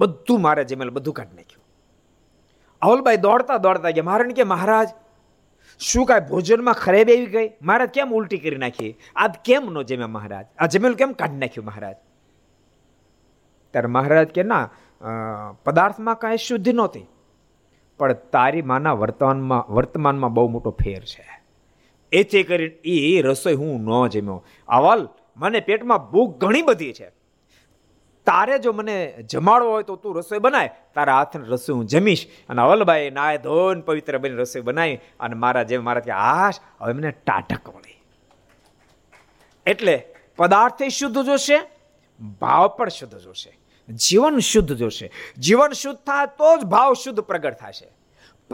બધું મારા જમેલ બધું કાઢી નાખ્યું. અહુલભાઈ દોડતા દોડતા ગયા, મહારાજ કે મહારાજ શું કાંઈ ભોજનમાં ખરાબ એવી ગઈ? મહારાજ કેમ ઉલટી કરી નાખી? આજ કેમ ન જમ્યા મહારાજ? આ જમેલ કેમ કાઢી નાખ્યું મહારાજ? ત્યારે મહારાજ કે ના, પદાર્થમાં કાંઈ શુદ્ધિ નહોતી, પણ તારી માના વર્તમાનમાં વર્તમાનમાં બહુ મોટો ફેર છે. એથી કરીને એ રસોઈ હું ન જમ્યો. અવલ મને પેટમાં ભૂખ ઘણી બધી છે, તારે જો મને જમાડવો હોય તો તું રસોઈ બનાય, તારા હાથની રસોઈ હું જમીશ. અને અવલભાઈ નાય ધોન પવિત્ર બની રસોઈ બનાવી અને મારા જેમ મારા કે આશ હવે મને ટાટક વળી. એટલે પદાર્થ શુદ્ધ જોશે, ભાવ પણ શુદ્ધ જોશે, જીવન શુદ્ધ જોશે. જીવન શુદ્ધ થાય તો જ ભાવ શુદ્ધ પ્રગટ થશે.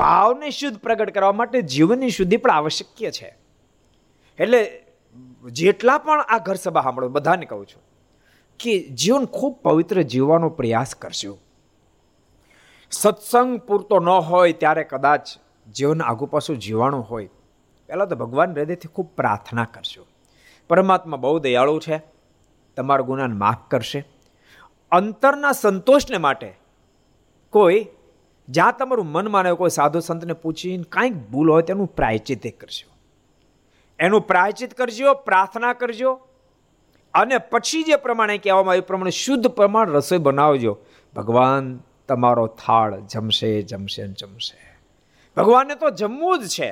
ભાવને શુદ્ધ પ્રગટ કરવા માટે જીવનની શુદ્ધિ પણ આવશ્યક છે. એટલે જેટલા પણ આ ઘર સભા સાંભળો, બધાને કહું છું કે જીવન ખૂબ પવિત્ર જીવવાનો પ્રયાસ કરશો. સત્સંગ પૂરતો ન હોય ત્યારે કદાચ જીવન આગુ પાછું જીવવાનું હોય, પહેલાં તો ભગવાન હૃદયથી ખૂબ પ્રાર્થના કરશો. પરમાત્મા બહુ દયાળુ છે, તમારા ગુનાને માફ કરશે. અંતરના સંતોષને માટે કોઈ જ્યાં તમારું મન માને કોઈ સાધુ સંતને પૂછીને કાંઈક ભૂલ હોય તેનું પ્રાયશ્ચિત કરજો, એનું પ્રાયશ્ચિત કરજો, પ્રાર્થના કરજો. અને પછી જે પ્રમાણે કહેવામાં આવ્યું એ પ્રમાણે શુદ્ધ પ્રમાણ રસોઈ બનાવજો. ભગવાન તમારો થાળ જમશે જમશે જમશે. ભગવાનને તો જમવું જ છે,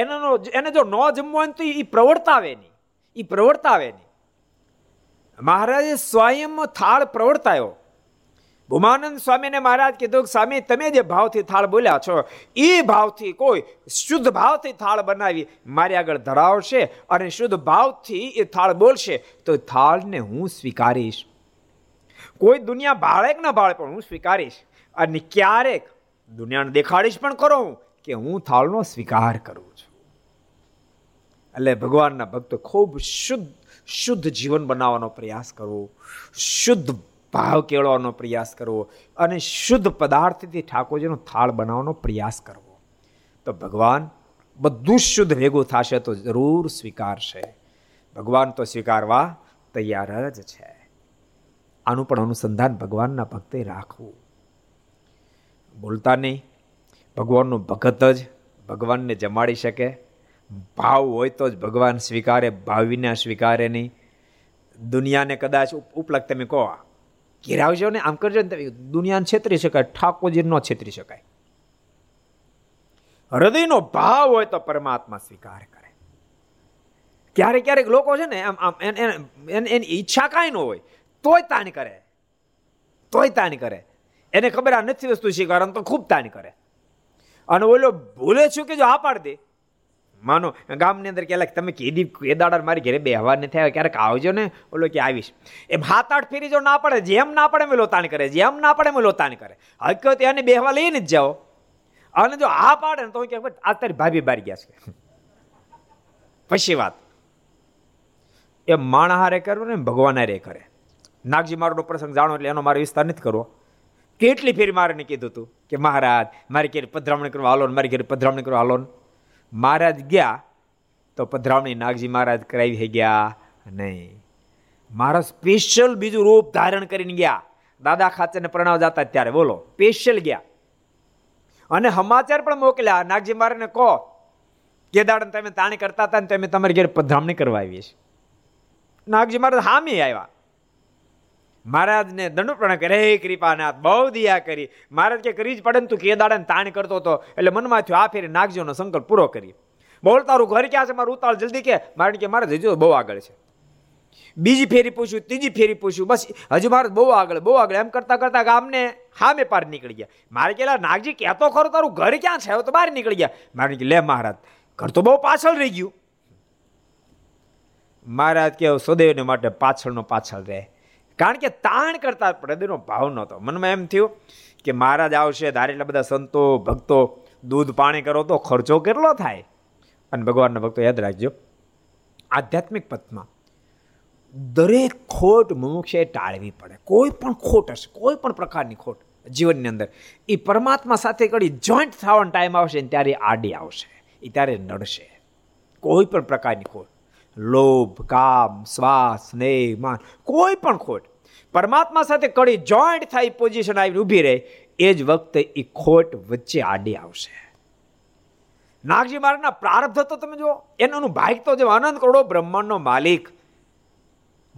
એનો એને જો ન જમવું હોય તો એ પ્રવર્તાવે નહીં, એ પ્રવર્તાવે નહીં. મહારાજે સ્વયં થાળ પ્રવર્તાયો. ભૂમાનંદ સ્વામીને મહારાજ કીધું, સ્વામી તમે જે ભાવથી થાળ બોલ્યા છો એ ભાવથી કોઈ શુદ્ધ ભાવથી થાળ બનાવી મારી આગળ ધરાવશે અને શુદ્ધ ભાવથી એ થાળ બોલશે તો થાળને હું સ્વીકારીશ. કોઈ દુનિયા ભાળે કે ના ભાળે પણ હું સ્વીકારીશ. અને ક્યારેક દુનિયાને દેખાડીશ પણ કરો હું કે હું થાળનો સ્વીકાર કરું છું. એટલે ભગવાનના ભક્તો ખૂબ શુદ્ધ શુદ્ધ જીવન બનાવવાનો પ્રયાસ કરવો, શુદ્ધ ભાવ કેળવવાનો પ્રયાસ કરવો અને શુદ્ધ પદાર્થથી ઠાકોરજીનો થાળ બનાવવાનો પ્રયાસ કરવો. તો ભગવાન બધું શુદ્ધ ભેગું થશે તો જરૂર સ્વીકારશે. ભગવાન તો સ્વીકારવા તૈયાર જ છે. આનું પણ અનુસંધાન ભગવાનના ભક્તે રાખવું. બોલતા નહીં, ભગવાનનો ભગત જ ભગવાનને જમાડી શકે. ભાવ હોય તો જ ભગવાન સ્વીકારે, ભાવ વિના સ્વીકારે નહીં. દુનિયાને કદાચ ઉપલબ્ધ તમે કહો ઘેરાવજો ને આમ કરજો ને, તમે દુનિયાને છેતરી શકાય, ઠાકોરજી ન છેતરી શકાય. હૃદયનો ભાવ હોય તો પરમાત્મા સ્વીકાર કરે. ક્યારેક ક્યારેક લોકો છે ને આમ આમ એની ઈચ્છા કાંઈ ન હોય તોય તાણ કરે, તોય તાણ કરે. એને ખબર આ નથી વસ્તુ સ્વીકારવાનું તો ખૂબ તાણ કરે. અને ઓલો ભૂલે છું કે જો હા પાડી દે, માનો ગામની અંદર કહેલા કે તમે કેદી એ દાડા મારી ઘેરે બેહવા નથી આવ્યા, ક્યારેક આવજો ને. ઓલો કે આવીશ, એમ હાથ આઠ ફેરી જો ના પડે, જેમ ના પડે એમ લોતાણ કરે, જેમ ના પડે એમ લોતાણ કરે. હકીકત એને બેહવા લઈને જ જાઓ. અને જો આ પાડે ને તો કે આ તારી ભાભી બારી ગયા છે, પછી વાત. એમ માણા હારે કરવું ને ભગવાન હારે કરે. નાગજી મારોનો પ્રસંગ જાણો એટલે એનો મારો વિસ્તાર નથી કરવો. કેટલી ફેરી મારે કીધું હતું કે મહારાજ મારી ઘેર પધરામણી કરવા હાલો ને, મારી ઘેર પધરામણી કરવા હાલો ને. મહારાજ ગયા તો પધરામણી નાગજી મહારાજ કરાવી હે ગયા નહીં. મહારાજ સ્પેશિયલ બીજું રૂપ ધારણ કરીને ગયા. દાદા ખાચરને પ્રણામ જતા ત્યારે બોલો સ્પેશિયલ ગયા. અને સમાચાર પણ મોકલ્યા નાગજી મહારાજને કહો કે દાડન તમે તાણી કરતા હતા ને તમે તમારી ઘેર પધરામણી કરવા આવીએ છીએ. નાગજી મહારાજ હામી આવ્યા. મહારાજને દંડ પ્રણામ કરે, હે કૃપાનાથ બહુ દયા કરી. મહારાજ કે કરી જ પડે ને, તું કે દાડાને તાણ કરતો હતો એટલે મનમાં થયું આ ફેરી નાગજીનો સંકલ્પ પૂરો કરી. બોલ તારું ઘર ક્યાં છે, મારું ઉતાળ જલ્દી કે. મારે કે મારે હજુ બહુ આગળ છે. બીજી ફેરી પૂછ્યું, ત્રીજી ફેરી પૂછ્યું, બસ હજુ મારે બહુ આગળ બહુ આગળ એમ કરતાં કરતાં ગામને હામે પાર નીકળી ગયા. મારે કહેલા નાગજી કહેતો ખરો તારું ઘર ક્યાં છે, હવે તો બહાર નીકળી ગયા. મારે કે લે મહારાજ ઘર તો બહુ પાછળ રહી ગયું. મહારાજ કે સદૈવને માટે પાછળનો પાછળ રહે. કારણ કે તાણ કરતા હૃદયનો ભાવ નહોતો. મનમાં એમ થયું કે મહારાજ આવશે ધારે એટલા બધા સંતો ભક્તો દૂધ પાણી કરો તો ખર્ચો કેટલો થાય. અને ભગવાનના ભક્તો યાદ રાખજો, આધ્યાત્મિક પથમાં દરેક ખોટ મુમુક્ષાએ ટાળવી પડે. કોઈ પણ ખોટ હશે, કોઈ પણ પ્રકારની ખોટ જીવનની અંદર એ પરમાત્મા સાથે કરી જોઈન્ટ થવાનો ટાઈમ આવશે ને ત્યારે આડી આવશે, એ ત્યારે નડશે. કોઈ પણ પ્રકારની ખોટ, લોભ, કામ, શ્વાસ, સ્નેહ, માન, કોઈ પણ ખોટ પરમાત્મા સાથે કડી જોઈન્ટ થાય, પોઝિશન આવીને ઊભી રહે, એ જ વખતે એ ખોટ વચ્ચે આડી આવશે. નાગજી મહારાજના પ્રારબ્ધ તો તમે જુઓ, એનો ભાગ તો જે આનંદ કરોડો બ્રહ્માંડનો માલિક,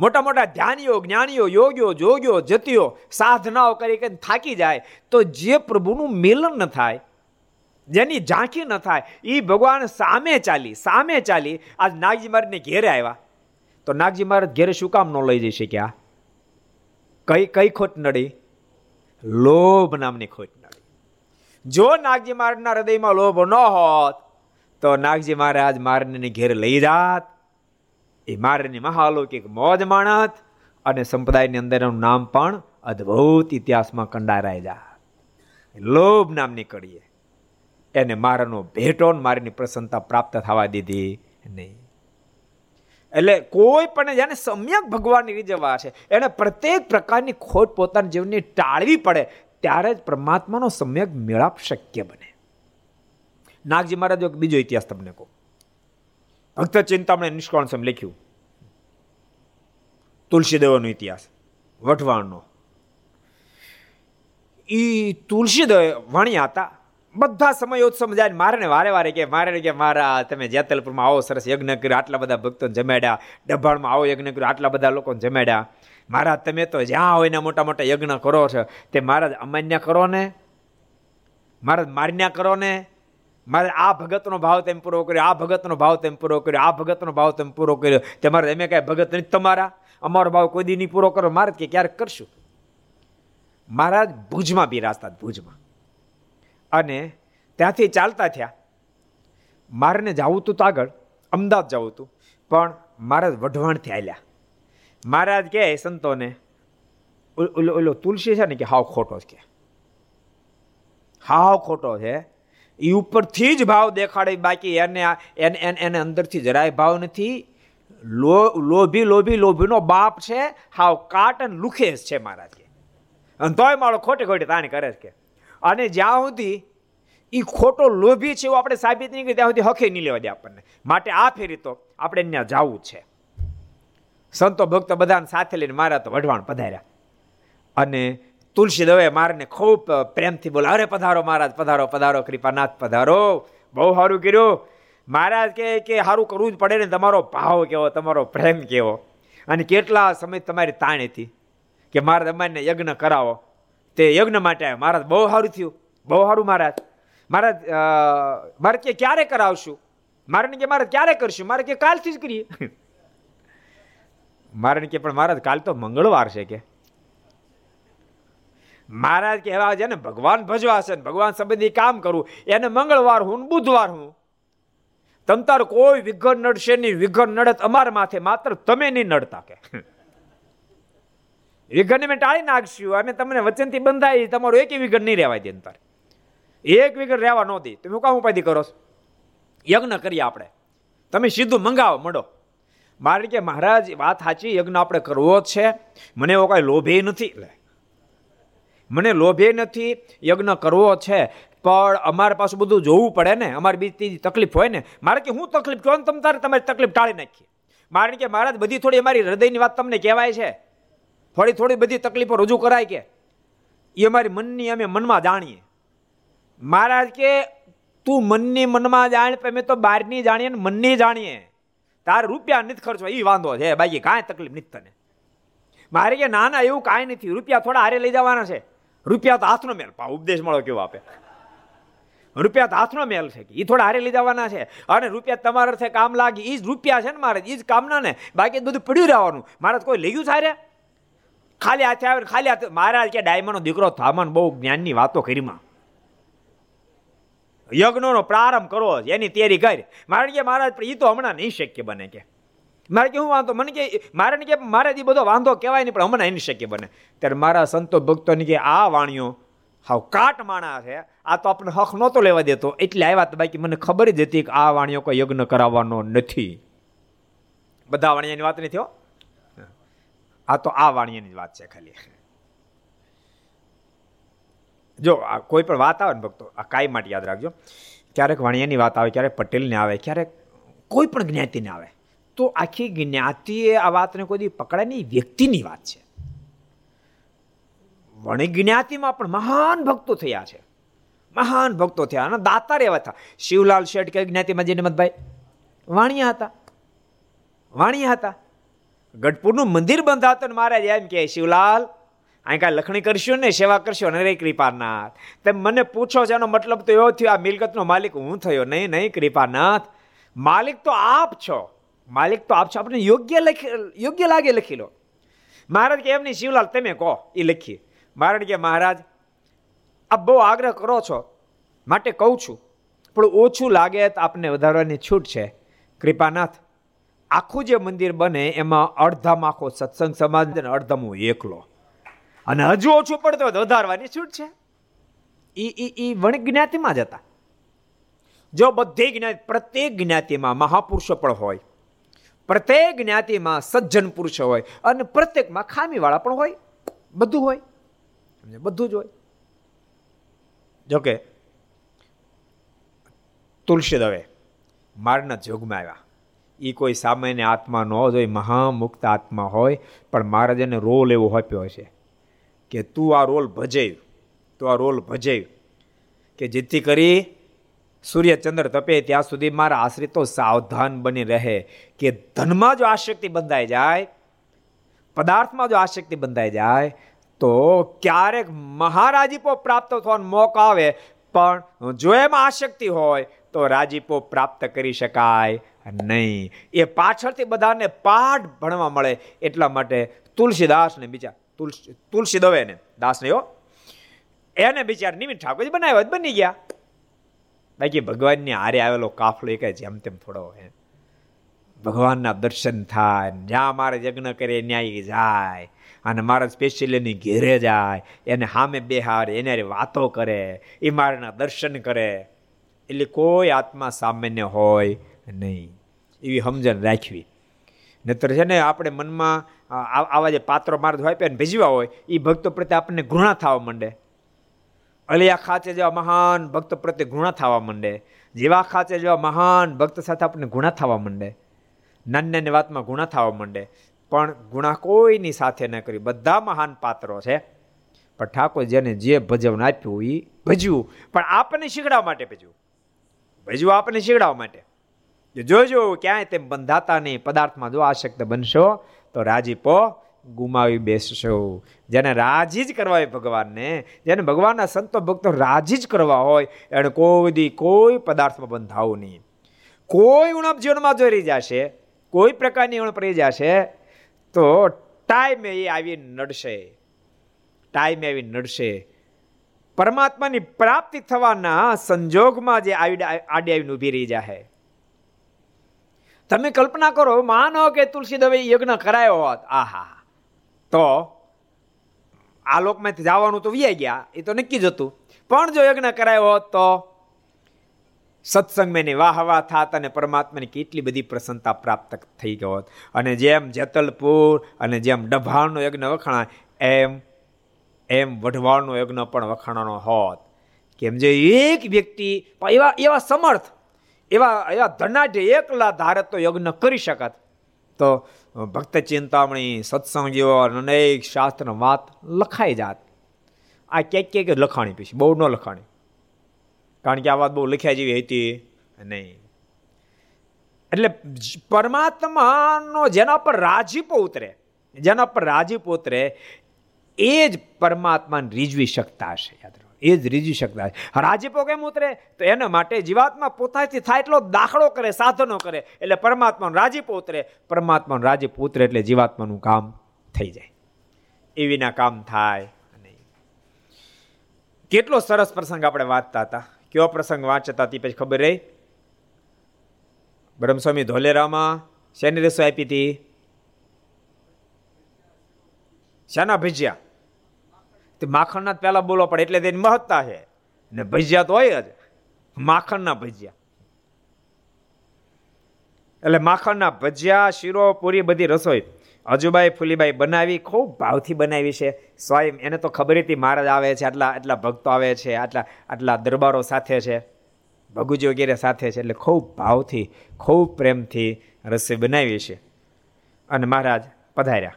મોટા મોટા ધ્યાનીઓ, જ્ઞાનીઓ, યોગીઓ, જોગીઓ, જતીઓ સાધનાઓ કરી કરીને થાકી જાય તો જે પ્રભુનું મિલન ન થાય, જેની ઝાંખી ન થાય, એ ભગવાન સામે ચાલી સામે ચાલી આજ નાગજી મહારાજને ઘેરે આવ્યા. તો નાગજી મહારાજ ઘેરે શું કામ ન લઈ જઈ શક્યા? કઈ કઈ ખોટ નડી? લોભ નામની ખોટ નડી. જો નાગજી મહારાજના હૃદયમાં લોભ ન હોત તો નાગજી મહારાજ મહારાજને ઘેરે લઈ જાત, એ મારની મહાલૌકિક મોજ માણત અને સંપ્રદાયની અંદરનું નામ પણ અદ્ભુત ઇતિહાસમાં કંડારાય જાય. લોભ નામની કડીએ એને મારાનો ભેટો ને મારીની પ્રસન્નતા પ્રાપ્ત થવા દીધી નહીં. એટલે કોઈ પણ જેને સમ્યક ભગવાનની રીઝવવા છે એને પ્રત્યેક પ્રકારની ખોટ પોતાના જીવનની ટાળવી પડે, ત્યારે જ પરમાત્માનો સમ્યક મેળાપ શક્ય બને. નાગજી મહારાજ એક બીજો ઇતિહાસ તમને કહું. ભક્ત ચિંતામણે નિષ્કળ સમ લખ્યું, તુલસીદેવનો ઇતિહાસ વઢવાણનો. એ તુલસીદેવ વણ્યા હતા, બધા સમયોત્સવ જાય મારે વારે વારે કે મારે કે મારા તમે જેતલપુરમાં આવો સરસ યજ્ઞ કર્યો, આટલા બધા ભક્તોને જમાડ્યા, ડભાણમાં આવો યજ્ઞ કર્યો, આટલા બધા લોકોને જમાડ્યા, મહારાજ તમે તો જ્યાં હોય ને મોટા મોટા યજ્ઞ કરો છો, તે મહારાજ અમાન્ય કરો ને, મહારાજ માન્ય કરો ને, મારે આ ભગતનો ભાવ તેમ પૂરો કર્યો, આ ભગતનો ભાવ તેમ પૂરો કર્યો, આ ભગતનો ભાવ તેમ પૂરો કર્યો, તે મારે એમે કાંઈ ભગત નથી તમારા, અમારો ભાવ કોઈ દી નહીં પૂરો કરો, મારે કે ક્યારેક કરશું. મહારાજ ભુજમાં બિરાજતા, ભુજમાં, અને ત્યાંથી ચાલતા થયા. મારે જવું હતું તો આગળ અમદાવાદ જવું હતું, પણ મહારાજ વઢવાણથી આવ્યા. મહારાજ કહે સંતોને, ઓલો ઓલો તુલસી છે ને કે હાવ ખોટો છે, હાવ ખોટો છે, એ ઉપરથી જ ભાવ દેખાડે, બાકી એને એને એને અંદરથી જરાય ભાવ નથી. લો લોભી લોભી લોભીનો બાપ છે, હાવ કાટન લુખેશ છે મહારાજ કે, અને તોય મારો ખોટે ખોટે તાણી કરે છે કે. અને જ્યાં સુધી એ ખોટો લોભી છે એવું આપણે સાબિત નહીં કરી, ત્યાં સુધી હખે નહીં લેવા દે આપણને, માટે આ ફેરી તો આપણે ત્યાં જવું છે. સંતો ભક્ત બધાને સાથે લઈને મારા તો વઢવાણ પધાર્યા, અને તુલસી દવે મારને ખૂબ પ્રેમથી બોલા, અરે પધારો મહારાજ, પધારો પધારો, કૃપાનાથ પધારો, બહુ સારું કર્યું. મહારાજ કહે કે સારું કરવું જ પડે ને, તમારો ભાવ કેવો, તમારો પ્રેમ કેવો, અને કેટલા સમય તમારી તાણ હતી કે મહારાજ અમારને યજ્ઞ કરાવો, તે યજ્ઞ માટે આવ્યો મહારાજ, બહુ સારું થયું, બહુ સારું મહારાજ. મહારાજ મારે કે ક્યારે કરાવશું? મારે કે મહારાજ ક્યારે કરશું? મારે કે કાલથી જ કરીએ. મારે કે પણ મહારાજ કાલ તો મંગળવાર છે કે. મહારાજ કે એવા છે ને ભગવાન ભજવા છે ને ભગવાન સંબંધી કામ કરવું, એને મંગળવાર હું ને બુધવાર હું, તમ તાર કોઈ વિઘન નડશે નહીં, વિઘન નડત અમારા માથે, માત્ર તમે નહીં નડતા કે, વિઘન અમે ટાળી નાખશું, અને તમને વચનથી બંધાય, તમારું એક વિઘન નહીં રહેવા દે, અંતર એક વિઘન રહેવા ન દે, તમે કામ ઉપાધિ કરો છો, યજ્ઞ કરીએ આપણે, તમે સીધું મંગાવો મળો. મારે કે મહારાજ વાત સાચી, યજ્ઞ આપણે કરવો જ છે, મને એવો કાંઈ લોભે નથી, એટલે મને લોભે નથી, યજ્ઞ કરવો છે, પણ અમારે પાછું બધું જોવું પડે ને, અમારી બીજી તકલીફ હોય ને. મારે કે હું તકલીફ કહો ને, તમ તારે તમારી તકલીફ ટાળી નાખીએ. મારે કે મહારાજ બધી થોડી અમારી હૃદયની વાત તમને કહેવાય છે, થોડી થોડી બધી તકલીફો રજૂ કરાય કે, એ અમારી મનની અમે મનમાં જાણીએ. મહારાજ કે તું મનની મનમાં જાણ, અમે તો બહારની જાણીએ ને મનની જાણીએ, તારે રૂપિયા નથી ખર્ચવા એ વાંધો છે, બાકી કાંઈ તકલીફ નથી તને. મારે કે ના ના એવું કાંઈ નથી, રૂપિયા થોડા હારે લઈ જવાના છે, રૂપિયા તો હાથનો મેલ, પા ઉપદેશ મળો કેવો આપે, રૂપિયા તો હાથનો મેલ છે, એ થોડા હારે લઈ જવાના છે, અને રૂપિયા તમારા કામ લાગે એ જ રૂપિયા છે ને મહારાજ, એ જ કામના ને, બાકી બધું પડ્યું રહેવાનું. મહારાજ કોઈ લઈ ગયું સારે ખાલી હાથે આવે, ખાલી હાથે. મહારાજ કે ડાયમંડનો દીકરો થામણ બહુ જ્ઞાનની વાતો કરીમાં, યજ્ઞનો પ્રારંભ કરો, એની તૈયારી કરી. મારે કે મહારાજ એ તો હમણાં નહીં શક્ય બને કે. મારે કે હું વાંધો, મને કે મારે ને કે મારે એ બધો વાંધો કહેવાય નહીં, પણ હમણાં એની શક્ય બને. ત્યારે મારા સંતો ભક્તોને કે આ વાણીઓ હાવ કાટ માણા છે, આ તો આપણને હક નહોતો લેવા દેતો એટલે આવ્યા, તો બાકી મને ખબર જ હતી કે આ વાણીઓ કોઈ યજ્ઞ કરાવવાનો નથી. બધા વાણીઓની વાત નથી હો. આ તો આ વાણિયાની જ વાત છે ખાલી. જો આ કોઈ પણ વાત આવે ને ભક્તો, આ કાંઈ માટે યાદ રાખજો, ક્યારેક વાણિયાની વાત આવે, ક્યારેક પટેલને આવે, ક્યારેક કોઈ પણ જ્ઞાતિને આવે, તો આખી જ્ઞાતિએ આ વાતને કોઈ દી પકડાય નહીં. વ્યક્તિની વાત છે. વણિક જ્ઞાતિમાં પણ મહાન ભક્તો થયા છે, મહાન ભક્તો થયા અને દાતા રહેવા હતા. શિવલાલ શેઠ કે જ્ઞાતિમાં જઈને મતભાઈ વાણિયા હતા, વાણિયા હતા. ગઢપુરનું મંદિર બંધાતું ને મહારાજ એમ કહે, શિવલાલ અહીં કાંઈ લખણી કરશું ને, સેવા કરશો ને રે કૃપાનાથ. તમે મને પૂછો છો એનો મતલબ તો એવો થયો આ મિલકતનો માલિક હું થયો. નહીં નહીં કૃપાનાથ, માલિક તો આપ છો, માલિક તો આપ છો. આપણે યોગ્ય લખી, યોગ્ય લાગે લખી લો. મહારાજ કે એમ નહીં શિવલાલ, તમે કહો એ લખીએ. મહારાજ કે મહારાજ આપ બહુ આગ્રહ કરો છો માટે કહું છું, પણ ઓછું લાગે તો આપને વધારવાની છૂટ છે. કૃપાનાથ આખું જે મંદિર બને એમાં અડધામાં આખો સત્સંગ સમાજ અને અડધામાં હું એકલો, અને હજુ ઓછું પડતું હોય તો વધારવાની છૂટ છે. એ એ વણિક જ્ઞાતિમાં જ હતા. જો બધી જ્ઞાતિ, પ્રત્યેક જ્ઞાતિમાં મહાપુરુષો પણ હોય, પ્રત્યેક જ્ઞાતિમાં સજ્જન પુરુષો હોય, અને પ્રત્યેકમાં ખામીવાળા પણ હોય, બધું હોય, બધું જ હોય. જોકે તુલસી દવે મારના જોગમાં આવ્યા. એ કોઈ સામાન્ય આત્મા ન હોય, મહામુક્ત આત્મા હોય, પણ મહારાજાને રોલ એવો આપ્યો છે કે તું આ રોલ ભજેવ, તું આ રોલ ભજેવ, કે જેથી કરી સૂર્યચંદ્ર તપે ત્યાં સુધી મારા આશ્રિતો સાવધાન બની રહે. કે ધનમાં જો આશક્તિ બંધાઈ જાય, પદાર્થમાં જો આશક્તિ બંધાઈ જાય, તો ક્યારેક મહારાજીપો પ્રાપ્ત થવાનો મોકો આવે, પણ જો એમાં આશક્તિ હોય તો રાજીપો પ્રાપ્ત કરી શકાય નહીં. એ પાછળથી બધાને પાઠ ભણવા મળે. એટલા માટે તુલસીદાસને બીજા તુલસી તુલસી દવેને દાસને એવો એને બિચાર નિમિત્ત ઠાકોરજી બનાવ્યો જ બની ગયા. બાકી ભગવાનની હારે આવેલો કાફલો એ કાંઈ જેમ તેમ થોડો હે. ભગવાનના દર્શન થાય, જ્યાં મારે યજ્ઞ કરે ન્યાય જાય, અને મારા સ્પેશિયલ એની ઘેરે જાય, એને સામે બેહારે, એને વાતો કરે, એ મારાના દર્શન કરે. એટલે કોઈ આત્મા સામાન્ય હોય નહીં, એવી સમજણ રાખવી. નહીતર છે ને આપણે મનમાં આવા જે પાત્રો માર્ગ વાપ્યા ને ભેજવા હોય, એ ભક્તો પ્રત્યે આપણને ઘૃણા થવા માંડે. અલિયા ખાચે જેવા મહાન ભક્ત પ્રત્યે ઘૃણા થવા માંડે, જેવા ખાચે જેવા મહાન ભક્ત સાથે આપણને ઘૃણા થવા માંડે, નાની નાની વાતમાં ઘૃણા થવા માંડે. પણ ગુણા કોઈની સાથે ન કરી, બધા મહાન પાત્રો છે, પણ ઠાકોર જેને જે ભજવને આપ્યું એ ભજવું, પણ આપણને શીખડાવવા માટે ભજવું, ભજવું આપણને શીખડાવવા માટે. જોજો ક્યાંય તેમ બંધાતા નહીં, પદાર્થમાં જો આશક્ત બનશો તો રાજીપો ગુમાવી બેસશો. જેને રાજી જ કરવા હોય ભગવાનને, જેને ભગવાનના સંતો ભક્તો રાજી જ કરવા હોય, એને કોઈ કોઈ પદાર્થમાં બંધાવું નહીં. કોઈ ઉણપ જીવનમાં જો રહી જશે, કોઈ પ્રકારની ઉણપ રહી જશે, તો ટાઈમે એ આવી નડશે, ટાઈમે આવી નડશે. પરમાત્માની પ્રાપ્તિ થવાના સંજોગમાં જે આવી આડી આવીને ઊભી રહી જાય. તમે કલ્પના કરો, માનો કે તુલસી દવે યજ્ઞ કરાયો હોત, આહા, તો આ લોકમાંથી જવાનું તો વ્યાઈ ગયા, એ તો નક્કી જ હતું. પણ જો યજ્ઞ કરાયો હોત તો સત્સંગમાં એની વાહ વાહ થાત અને પરમાત્માની કેટલી બધી પ્રસન્નતા પ્રાપ્ત થઈ ગઈ હોત. અને જેમ જેતલપુર અને જેમ ડભાણનો યજ્ઞ વખાણાય, એમ એમ વઢવાળનો યજ્ઞ પણ વખાણવાનો હોત. કેમ જે એક વ્યક્તિ એવા એવા સમર્થ, એવા એવા ધનાઢ્ય એકલા ધારત તો યજ્ઞ કરી શકત. તો ભક્ત ચિંતામણી, સત્સંગીઓ, અનેક શાસ્ત્ર વાત લખાઈ જાત. આ ક્યાંક ક્યાંક લખાણી પછી બહુ ન લખાણી, કારણ કે આ વાત બહુ લખ્યા જેવી હતી નહીં. એટલે પરમાત્માનો જેના પર રાજીપો ઉતરે, જેના પર રાજીપો ઉતરે એ જ પરમાત્માને રીઝવી શકતા હશે. યાદ રાખો, એ જ રીઝવી શકતા હશે. રાજીપો કેમ ઉતરે? તો એના માટે જીવાત્મા પોતાથી થાય એટલો દાખલો કરે, સાધનો કરે, એટલે પરમાત્માનો રાજીપો ઉતરે. પરમાત્માનો રાજીપો ઉતરે એટલે જીવાત્માનું કામ થઈ જાય. એ વિના કામ થાય નહીં. કેટલો સરસ પ્રસંગ આપણે વાંચતા હતા. કયો પ્રસંગ વાંચતા હતી પછી ખબર રહી? બ્રહ્મસ્વામી ધોલેરામાં શેની રસોઈ આપી હતી? શાના ભજીયા? માખણના જ પહેલા બોલવા પડે, એટલે તેની મહત્તા છે. ને ભજીયા તો હોય જ, માખણના ભજીયા. એટલે માખણના ભજીયા, શીરો, પૂરી બધી રસોઈ અજુબાઈ ફૂલીબાઈ બનાવી, ખૂબ ભાવથી બનાવી છે સ્વયં. એને તો ખબર હતી મહારાજ આવે છે, આટલા આટલા ભક્તો આવે છે, આટલા આટલા દરબારો સાથે છે, ભગુજી વગેરે સાથે છે, એટલે ખૂબ ભાવથી ખૂબ પ્રેમથી રસોઈ બનાવી છે. અને મહારાજ પધાર્યા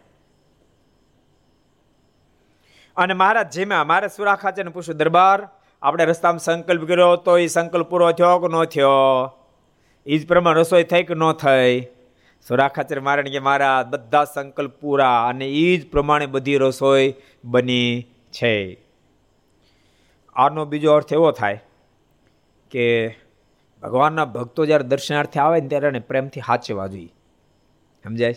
અને મહારાજ જેમાં મારે સુરાખાચાર્યને પૂછ્યું, દરબાર આપણે રસ્તામાં સંકલ્પ કર્યો તો એ સંકલ્પ પૂરો થયો કે ન થયો, એ જ પ્રમાણે રસોઈ થઈ કે ન થઈ? સુરાખાચાર્ય મહારાજ કે મહારાજ બધા સંકલ્પ પૂરા અને એ જ પ્રમાણે બધી રસોઈ બની છે. આનો બીજો અર્થ એવો થાય કે ભગવાનના ભક્તો જ્યારે દર્શનાર્થે આવે ને ત્યારે એને પ્રેમથી સાચવવા જોઈએ, સમજાય?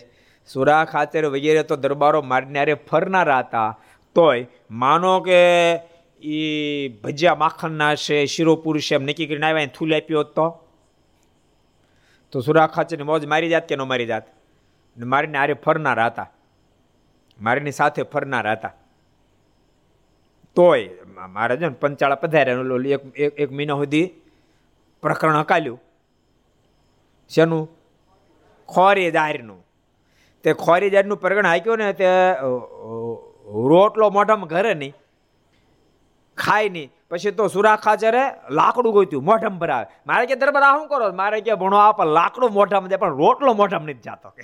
સુરાખાચાર્ય વગેરે તો દરબારો મારનારે ફરનારા હતા, તોય માનો કે એ ભજીયા માખણના છે, શિરોપુર છે એમ નક્કી કરીને આવ્યા, થૂલી આપ્યો તો તો સુરાખાચાર્યની મોજ મારી જાત કે ન મારી જાત? મારીને આરે ફરનારા હતા, મારીની સાથે ફરનારા હતા, તોય મારે જો ને પંચાળા પધાર્યા. એક મહિના સુધી પ્રકરણ હકાલ્યું શેનું? ખોરી દારનું. તે ખોરી દારનું પ્રકરણ હાંક્યું ને તે રોટલો મોઢામાં ઘરે નહીં, ખાય નહીં. પછી તો સુરાખાચાર્ય લાકડું ગોત્યું મોઢામાં ભરાવે. મારે કે દરબાર આ શું કરો? મારે કે ભણો આપ લાકડું મોઢામાં જાય પણ રોટલો મોઢામાં નથી જાતો. કે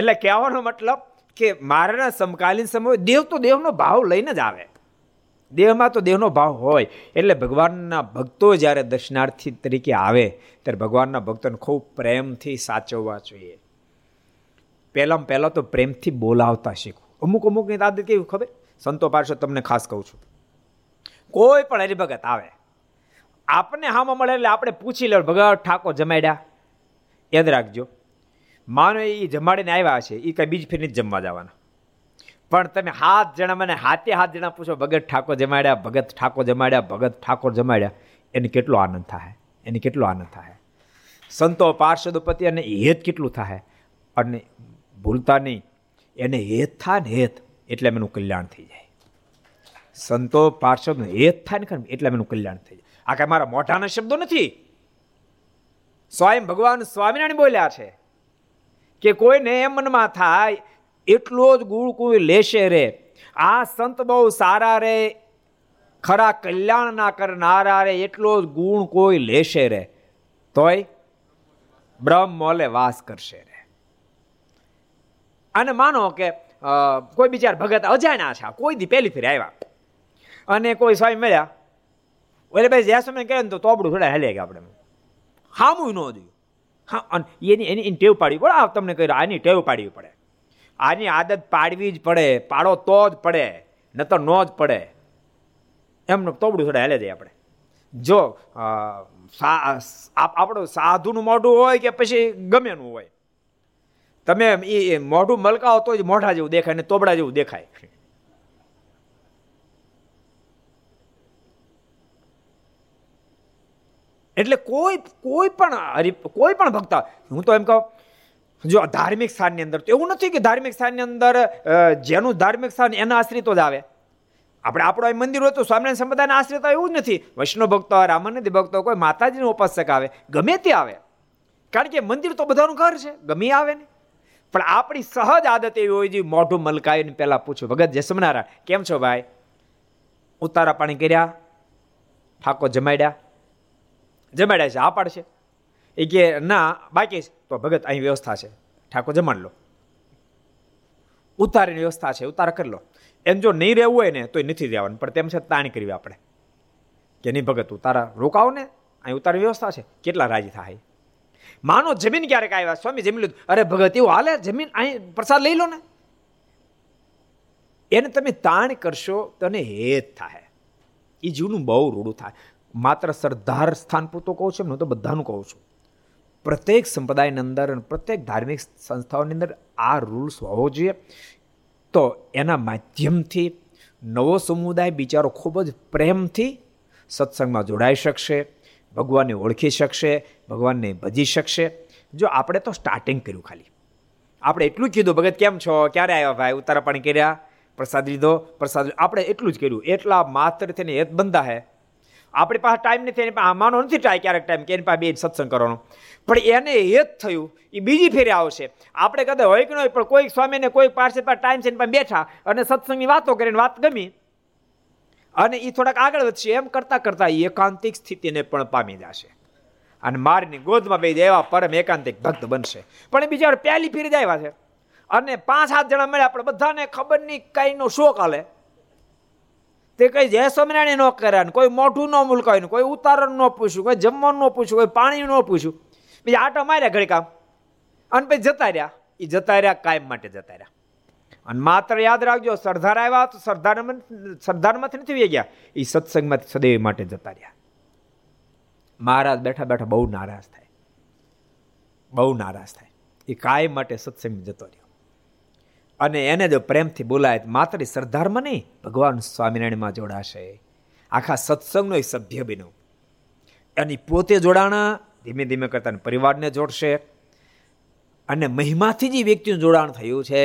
એટલે કહેવાનો મતલબ કે મારાના સમકાલીન સમય દેવ તો દેવનો ભાવ લઈને જ આવે, દેવમાં તો દેવનો ભાવ હોય. એટલે ભગવાનના ભક્તો જ્યારે દર્શનાર્થી તરીકે આવે ત્યારે ભગવાનના ભક્તોને ખૂબ પ્રેમથી સાચવવા જોઈએ. પહેલાં પહેલાં તો પ્રેમથી બોલાવતા શીખવું. અમુક અમુક ની આદત કેવી ખબર? સંતો પાર્ષદ તમને ખાસ કહું છું, કોઈ પણ હરિભગત આવે આપણને હામાં મળે એટલે આપણે પૂછી લેવું, ભગત ઠાકોર જમાડ્યા? યાદ રાખજો, માનો એ જમાડીને આવ્યા છે, એ કંઈ બીજ ફેરની જમવા જવાના, પણ તમે હાથ જણા મને હાથે હાથ જણા પૂછો ભગત ઠાકોર જમાડ્યા, ભગત ઠાકોર જમાડ્યા, ભગત ઠાકોર જમાડ્યા, એને કેટલો આનંદ થાય, એને કેટલો આનંદ થાય. સંતો પાર્ષદ ઉપતિ અને હેત કેટલું થાય, અને ભૂલતા નહીં, એને હેત થાય ને હેત એટલે એમનું કલ્યાણ થઈ જાય. સંતો પાર્ષદનું હેત થાય ને ખરું એટલે એમનું કલ્યાણ થઈ જાય. આ કાંઈ મારા મોઢાના શબ્દો નથી, સ્વયં ભગવાન સ્વામિનારાયણ બોલ્યા છે કે કોઈને એમ મનમાં થાય એટલો જ ગુણ કોઈ લેશે રે, આ સંત બહુ સારા રે, ખરા કલ્યાણ ના કરનારા રે, એટલો જ ગુણ કોઈ લેશે રે, તોય બ્રહ્મ મોલે વાસ કરશે રે. અને માનો કે કોઈ બિચાર ભગત અજાણ્યા છે, કોઈ દી પહેલી ફેર આવ્યા અને કોઈ સ્વામી મળ્યા, ઓલે ભાઈ જ્યાં સમય કહે ને તો તોબડું થોડા હેલે ગયા, આપણે હામું ન જોયું. હા, અને એની એની એની ટેવ પાડવી પડે. આ તમને કહ્યું, આની ટેવ પાડવી પડે, આની આદત પાડવી જ પડે, પાડો તો જ પડે, નતર ન જ પડે. એમનું તોબડું થોડા હેલે જાય આપણે. જો આપણું સાધુનું મોઢું હોય કે પછી ગમે નું હોય, તમે એ મોઢું મલકાવો તો જ મોઢા જેવું દેખાય ને તોબડા જેવું દેખાય. એટલે કોઈ કોઈ પણ કોઈ પણ ભક્ત, હું તો એમ કહું જો ધાર્મિક સ્થાનની અંદર તો એવું નથી કે ધાર્મિક સ્થાનની અંદર જેનું ધાર્મિક સ્થાન એના આશ્રિતો જ આવે. આપણે આપણો એ મંદિર હોય તો સ્વામિનારાયણ સંપ્રદાયના આશ્રિત આવે એવું જ નથી. વૈષ્ણવ ભક્તો આવે, રામાનંદી ભક્તો, કોઈ માતાજીનો ઉપાસક આવે, ગમે તે આવે, કારણ કે મંદિર તો બધાનું ઘર છે, ગમે આવે ને. પણ આપણી સહજ આદત એવી હોય જોઈએ મોઢું મલકાવીને પહેલા પૂછવું, ભગત જય સ્વામિનારાયણ, કેમ છો ભાઈ? ઉતારા પાણી કર્યા? ઠાકોર જમાડ્યા? જમાડ્યા છે, હા પાડશે. એ કે ના બાકી છે, તો ભગત અહીં વ્યવસ્થા છે, ઠાકોર જમાડ લો, ઉતારીની વ્યવસ્થા છે, ઉતારા કરી લો. એમ જો નહીં રહેવું હોય ને તો એ નથી રહેવાનું, પણ તેમ છતાં તાણી કરવી આપણે કે નહીં ભગત ઉતારા રોકાવો ને, અહીં ઉતારની વ્યવસ્થા છે, કેટલા રાજી થાય. માનો જમીન ક્યારેક આવ્યા, સ્વામી જમીન લીધું, અરે ભગત એવું હાલે, જમીન અહીં પ્રસાદ લઈ લો ને. એને તમે તાણ કરશો તને હેત થાય. એ જીવનું બહુ રૂડું થાય. માત્ર સરદાર સ્થાન પૂરતો કહું છું એમ, હું તો બધાનું કહું છું. પ્રત્યેક સંપ્રદાયની અંદર અને પ્રત્યેક ધાર્મિક સંસ્થાઓની અંદર આ રૂલ્સ હોવો જોઈએ, તો એના માધ્યમથી નવો સમુદાય બિચારો ખૂબ જ પ્રેમથી સત્સંગમાં જોડાઈ શકશે, ભગવાનને ઓળખી શકશે, ભગવાનને ભજી શકશે. જો આપણે તો સ્ટાર્ટિંગ કર્યું, ખાલી આપણે એટલું જ કીધું, ભગત કેમ છો, ક્યારે આવ્યા ભાઈ, ઉતારા પાણી કર્યા, પ્રસાદ લીધો, પ્રસાદ, આપણે એટલું જ કર્યું, એટલા માત્રથી હેત બંધા હે આપણી પાસે ટાઈમ નથી, એની પાસે આમાંનો નથી ટાઈમ, ક્યારેક ટાઈમ કે એની પાસે બે સત્સંગ કરવાનો, પણ એને એ જ થયું એ બીજી ફેરે આવશે. આપણે કદાચ હોય કે ન હોય પણ કોઈક સ્વામીને કોઈક પાસે પાસે ટાઈમ છે, એની પાસે બેઠા અને સત્સંગની વાતો કરીને વાત ગમી અને એ થોડાક આગળ વધશે, એમ કરતાં કરતાં એ એકાંતિક સ્થિતિને પણ પામી જશે અને મારની ગોદમાં બેસી એવા પરમ એકાંતિક ભક્ત બનશે. પણ એ બીજા પહેલી ફેરી જ આવ્યા છે અને પાંચ સાત જણા મળ્યા, આપણે બધાને ખબર નહીં કંઈનો શોખ હાલે, તે કંઈ જય સ્વામિનારાયણ ન કર્યા ને, કોઈ મોઢું ન મુલકાયું ને, કોઈ ઉતારણ ન પૂછ્યું, કોઈ જમવાનું ન પૂછ્યું, કોઈ પાણી ન પૂછ્યું, પછી આટો માર્યા ઘડીકામ અને પછી જતા રહ્યા. એ જતા રહ્યા કાયમ માટે જતા રહ્યા. અને માત્ર યાદ રાખજો, સરદાર આવ્યા તો સરદાર સરદારમાંથી નથી વે ગયા, એ સત્સંગમાંથી સદૈવ માટે જતા રહ્યા. મહારાજ બેઠા બેઠા બહુ નારાજ થાય, બહુ નારાજ થાય, એ કાયમ માટે સત્સંગ જતો રહ્યો. અને એને જો પ્રેમથી બોલાય માત્ર સરદારમાં નહીં, ભગવાન સ્વામિનારાયણમાં જોડાશે, આખા સત્સંગનો એ સભ્ય બન્યો. અને પોતે જોડાણા ધીમે ધીમે કરતા પરિવારને જોડશે અને મહિમાથી જે વ્યક્તિનું જોડાણ થયું છે,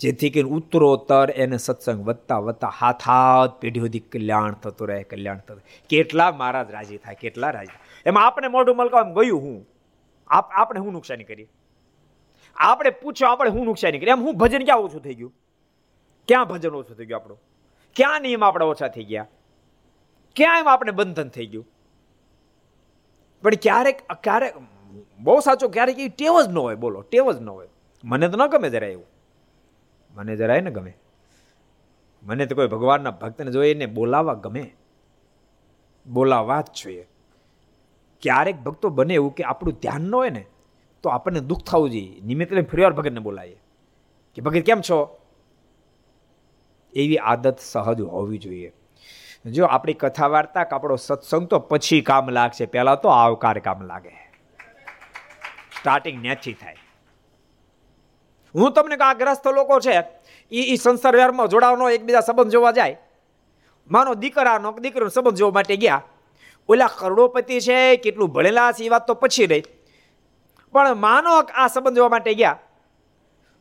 જેથી કરીને ઉત્તરોત્તર એને સત્સંગ વધતા વધતા હાથ હાથ પેઢી સુધી કલ્યાણ થતું રહે, કલ્યાણ થતું રહે. કેટલા મહારાજ રાજી થાય, કેટલા રાજી થાય. એમાં આપણે મોઢું મલકામ ગયું, હું આપણે શું નુકસાની કરીએ, આપણે પૂછો આપણે શું નુકસાની કરીએ, એમ હું ભજન ક્યાં ઓછું થઈ ગયું, ક્યાં ભજન ઓછું થઈ ગયું આપણું, ક્યાં નિયમ આપણે ઓછા થઈ ગયા, ક્યાં એમ આપણે બંધન થઈ ગયું. પણ ક્યારેક ક્યારેક બહુ સાચો, ક્યારેક એ ટેવ જ ન હોય, બોલો ટેવ જ ન હોય. મને તો ન ગમે જરાય એવું, મને જરાય ન ગમે. મને તો કોઈ ભગવાનના ભક્તને જોઈને બોલાવવા ગમે, બોલાવવા જ જોઈએ. ક્યારેક ભક્તો બને એવું કે આપણું ધ્યાન ન હોય ને તો આપણને દુઃખ થવું જોઈએ, નિમિત્તે ફરીવાર ભગતને બોલાવીએ કે ભગત કેમ છો. એવી આદત સહજ હોવી જોઈએ. જો આપણી કથા વાર્તા કે આપણો સત્સંગ તો પછી કામ લાગશે, પહેલાં તો આવકાર કામ લાગે. સ્ટાર્ટિંગ ન્યાથી થાય. હું તમને આ ગ્રસ્થ લોકો છે એ સંસાર વ્યવહારમાં જોડાવાનો એકબીજા સંબંધ જોવા જાય, માનો દીકરાનો દીકરીનો સંબંધ જોવા માટે ગયા, ઓલા કરોડોપતિ છે કેટલું ભણેલા છે એ વાત તો પછી રહી, પણ માનો આ સંબંધ જોવા માટે ગયા,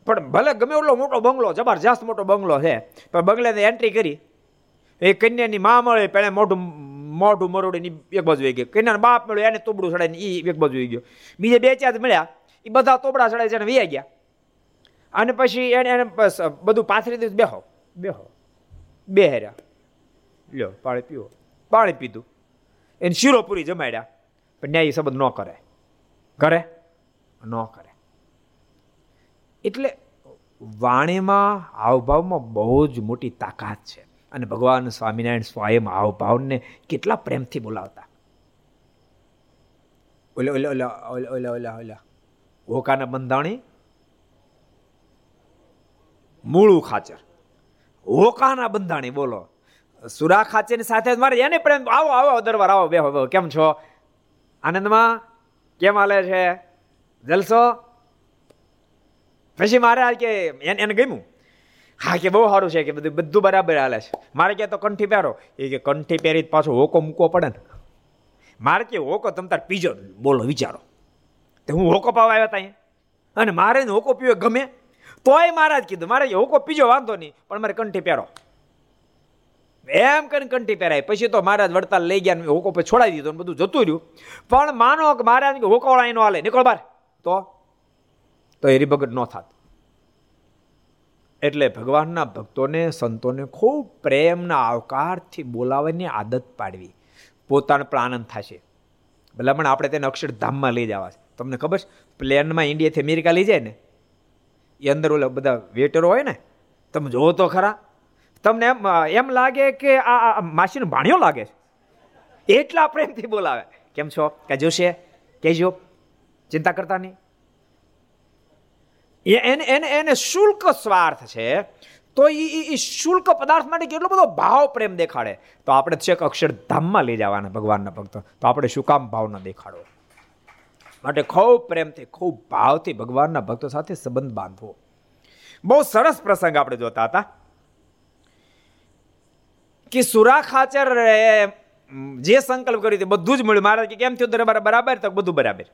પણ ભલે ગમે એટલો મોટો બંગલો, જબરજસ્ત મોટો બંગલો છે, પણ બંગલાની એન્ટ્રી કરી એ કન્યાની મા મળે પહેલા મોઢું મોઢું મરોડીની એક બાજુ ગયો, કન્યાનો બાપ મળ્યો એને તોબડું ચડાવીને એ એક બાજુ ગયો, બીજે બે ચાર મળ્યા એ બધા તોબડા ચડાય છે અને વૈયા ગયા. અને પછી એને એને બધું પાથરી દીધું, બેહો બેહો બે હેર્યા, લ્યો પાણી પીવો, પાણી પીધું, એને શીરો પૂરી જમાડ્યા, પણ ન્યાય એ સંબંધ ન કરે, કરે ન કરે. એટલે વાણીમાં હાવભાવમાં બહુ જ મોટી તાકાત છે. અને ભગવાન સ્વામિનારાયણ સ્વયં હાવભાવને કેટલા પ્રેમથી બોલાવતા. ઓલા ઓલા ઓલા ઓલા ઓલા ઓલા હોકાના બંધાણી મૂળું ખાચર, હોકાના બંધાણી બોલો સુરા ખાચરની સાથે મારે એને પ્રેમ, આવો આવો દરબાર આવો, બે હો કેમ છો, આનંદમાં કેમ હાલે છે, જલસો. પછી મારે આ કે એને ગમ્યું, હા કે બહુ સારું છે, કે બધું બધું બરાબર હાલે છે. મારે ક્યાં તો કંઠી પહેરો, એ કે કંઠી પહેરી પાછો હોકો મૂકવો પડે ને, મારે કે હોકો તમ તાર પીજો, બોલો વિચારો તો હું હોકો પાવા આવ્યા ત્યાં અને મારે હોકો પીવો ગમે તોય મહારાજ કીધું મારે હોકો પીજો વાંધો નહીં પણ મારે કંઠી પહેરો, એમ કરીને કંઠી પહેરાય. પછી તો મહારાજ વડતાલ લઈ ગયા, હોકો પછી છોડાવી દીધો, બધું જતું રહ્યું. પણ માનો કે મહારાજ હોકો વાળા એનો હાલે નીકળ બહાર, તો તો એ રીભગત ન થાત. એટલે ભગવાનના ભક્તોને સંતોને ખૂબ પ્રેમના આવકારથી બોલાવવાની આદત પાડવી, પોતાનો પણ આનંદ થશે. ભલામણ આપણે તેને અક્ષરધામમાં લઈ જવા છે. તમને ખબર છે પ્લેનમાં ઇન્ડિયાથી અમેરિકા લઈ જાય ને એ અંદર ઓલા બધા વેટરો હોય ને, તમે જોવો તો ખરા, તમને એમ એમ લાગે કે આ માસીનો ભાણિયો લાગે છે, એટલા પ્રેમથી બોલાવે. કેમ છો, કે જોશે, કહેજો, ચિંતા કરતા નહીં. એને એને એને શુલ્ક સ્વાર્થ છે તો એ શુલ્ક પદાર્થ માટે કેટલો બધો ભાવ પ્રેમ દેખાડે. તો આપણે છેક અક્ષરધામમાં લઈ જવાના ભગવાનના ભક્તો, તો આપણે શું કામ ભાવ ન દેખાડો. માટે ખૂબ પ્રેમથી ખૂબ ભાવથી ભગવાનના ભક્તો સાથે સંબંધ બાંધવો. બહુ સરસ પ્રસંગ આપણે જોતા હતા કે સુરા ખાચર જે સંકલ્પ કર્યો તે બધું જ મળ્યું. મહારાજ કેમ થયું, દરબાર બરાબર, તો બધું બરાબર.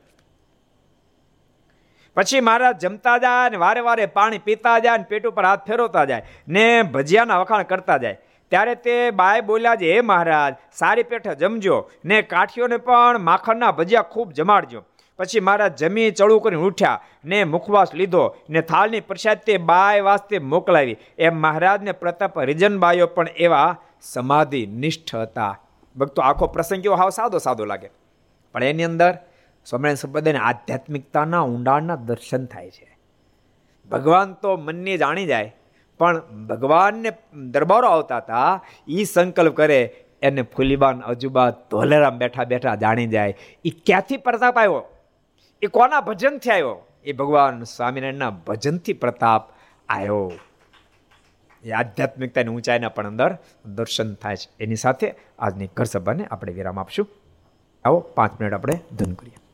પછી મહારાજ જમતા જાય ને વારે વારે પાણી પીતા જાય ને પેટ ઉપર હાથ ફેરવતા જાય ને ભજીયાના વખાણ કરતા જાય. ત્યારે તે બાએ બોલ્યા છે, હે મહારાજ, સારી પેઠે જમજો ને કાઠીઓને પણ માખણના ભજીયા ખૂબ જમાડજો. પછી મહારાજ જમી ચડું કરીને ઉઠ્યા ને મુખવાસ લીધો ને થાળની પ્રસાદ તે બાય વાસ્તે મોકલાવી. એમ મહારાજને પ્રતાપ રીજનબાઈઓ પણ એવા સમાધિ નિષ્ઠ હતા. ભક્તો, આખો પ્રસંગ કેવો હાવ સાદો સાદો લાગે, પણ એની અંદર સ્વામિનારાયણ સંપ્રદાયની આધ્યાત્મિકતાના ઊંડાણના દર્શન થાય છે. ભગવાન તો મનને જાણી જાય, પણ ભગવાનને દરબારો આવતા હતા એ સંકલ્પ કરે, એને ફૂલીબાન અજુબા ધોલેરામ બેઠા બેઠા જાણી જાય એ ક્યાંથી પ્રતાપ આવ્યો, એ કોના ભજનથી આવ્યો, એ ભગવાન સ્વામિનારાયણના ભજનથી પ્રતાપ આવ્યો. એ આધ્યાત્મિકતાની ઊંચાઈના પણ અંદર દર્શન થાય છે. એની સાથે આજની ઘર સભાને આપણે વિરામ આપશું. આવો પાંચ મિનિટ આપણે ધન કરીએ.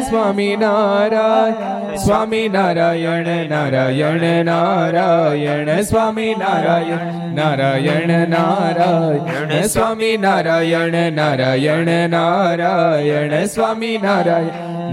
સ્વામી નારાયણ નારાયણ નારાયણ સ્વામી નારાયણ નારાયણ નારાયણ સ્વામી નારાયણ નારાયણ નારાયણ સ્વામી નારાયણ નારાયણ નારાયણ સ્વામી નારાયણ સ્વામી નારાયણ સ્વામી નારાયણ સ્વામી નારાયણ સ્વામી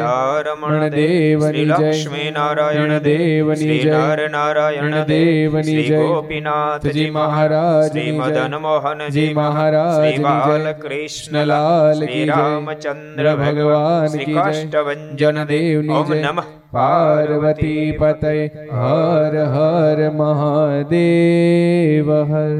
રમણ દેવની જય. લક્ષ્મી નારાયણ દેવની જય. નર નારાયણ દેવની જય. ગોપીનાથજી મહારાજ શ્રી મદન મોહનજી મહારાજ શ્રી બાલકૃષ્ણલાલ શ્રી રામચંદ્ર ભગવાન શ્રી કાષ્ટભંજન દેવની જય. નમઃ પાર્વતી પતય હર હર મહાદેવ હર.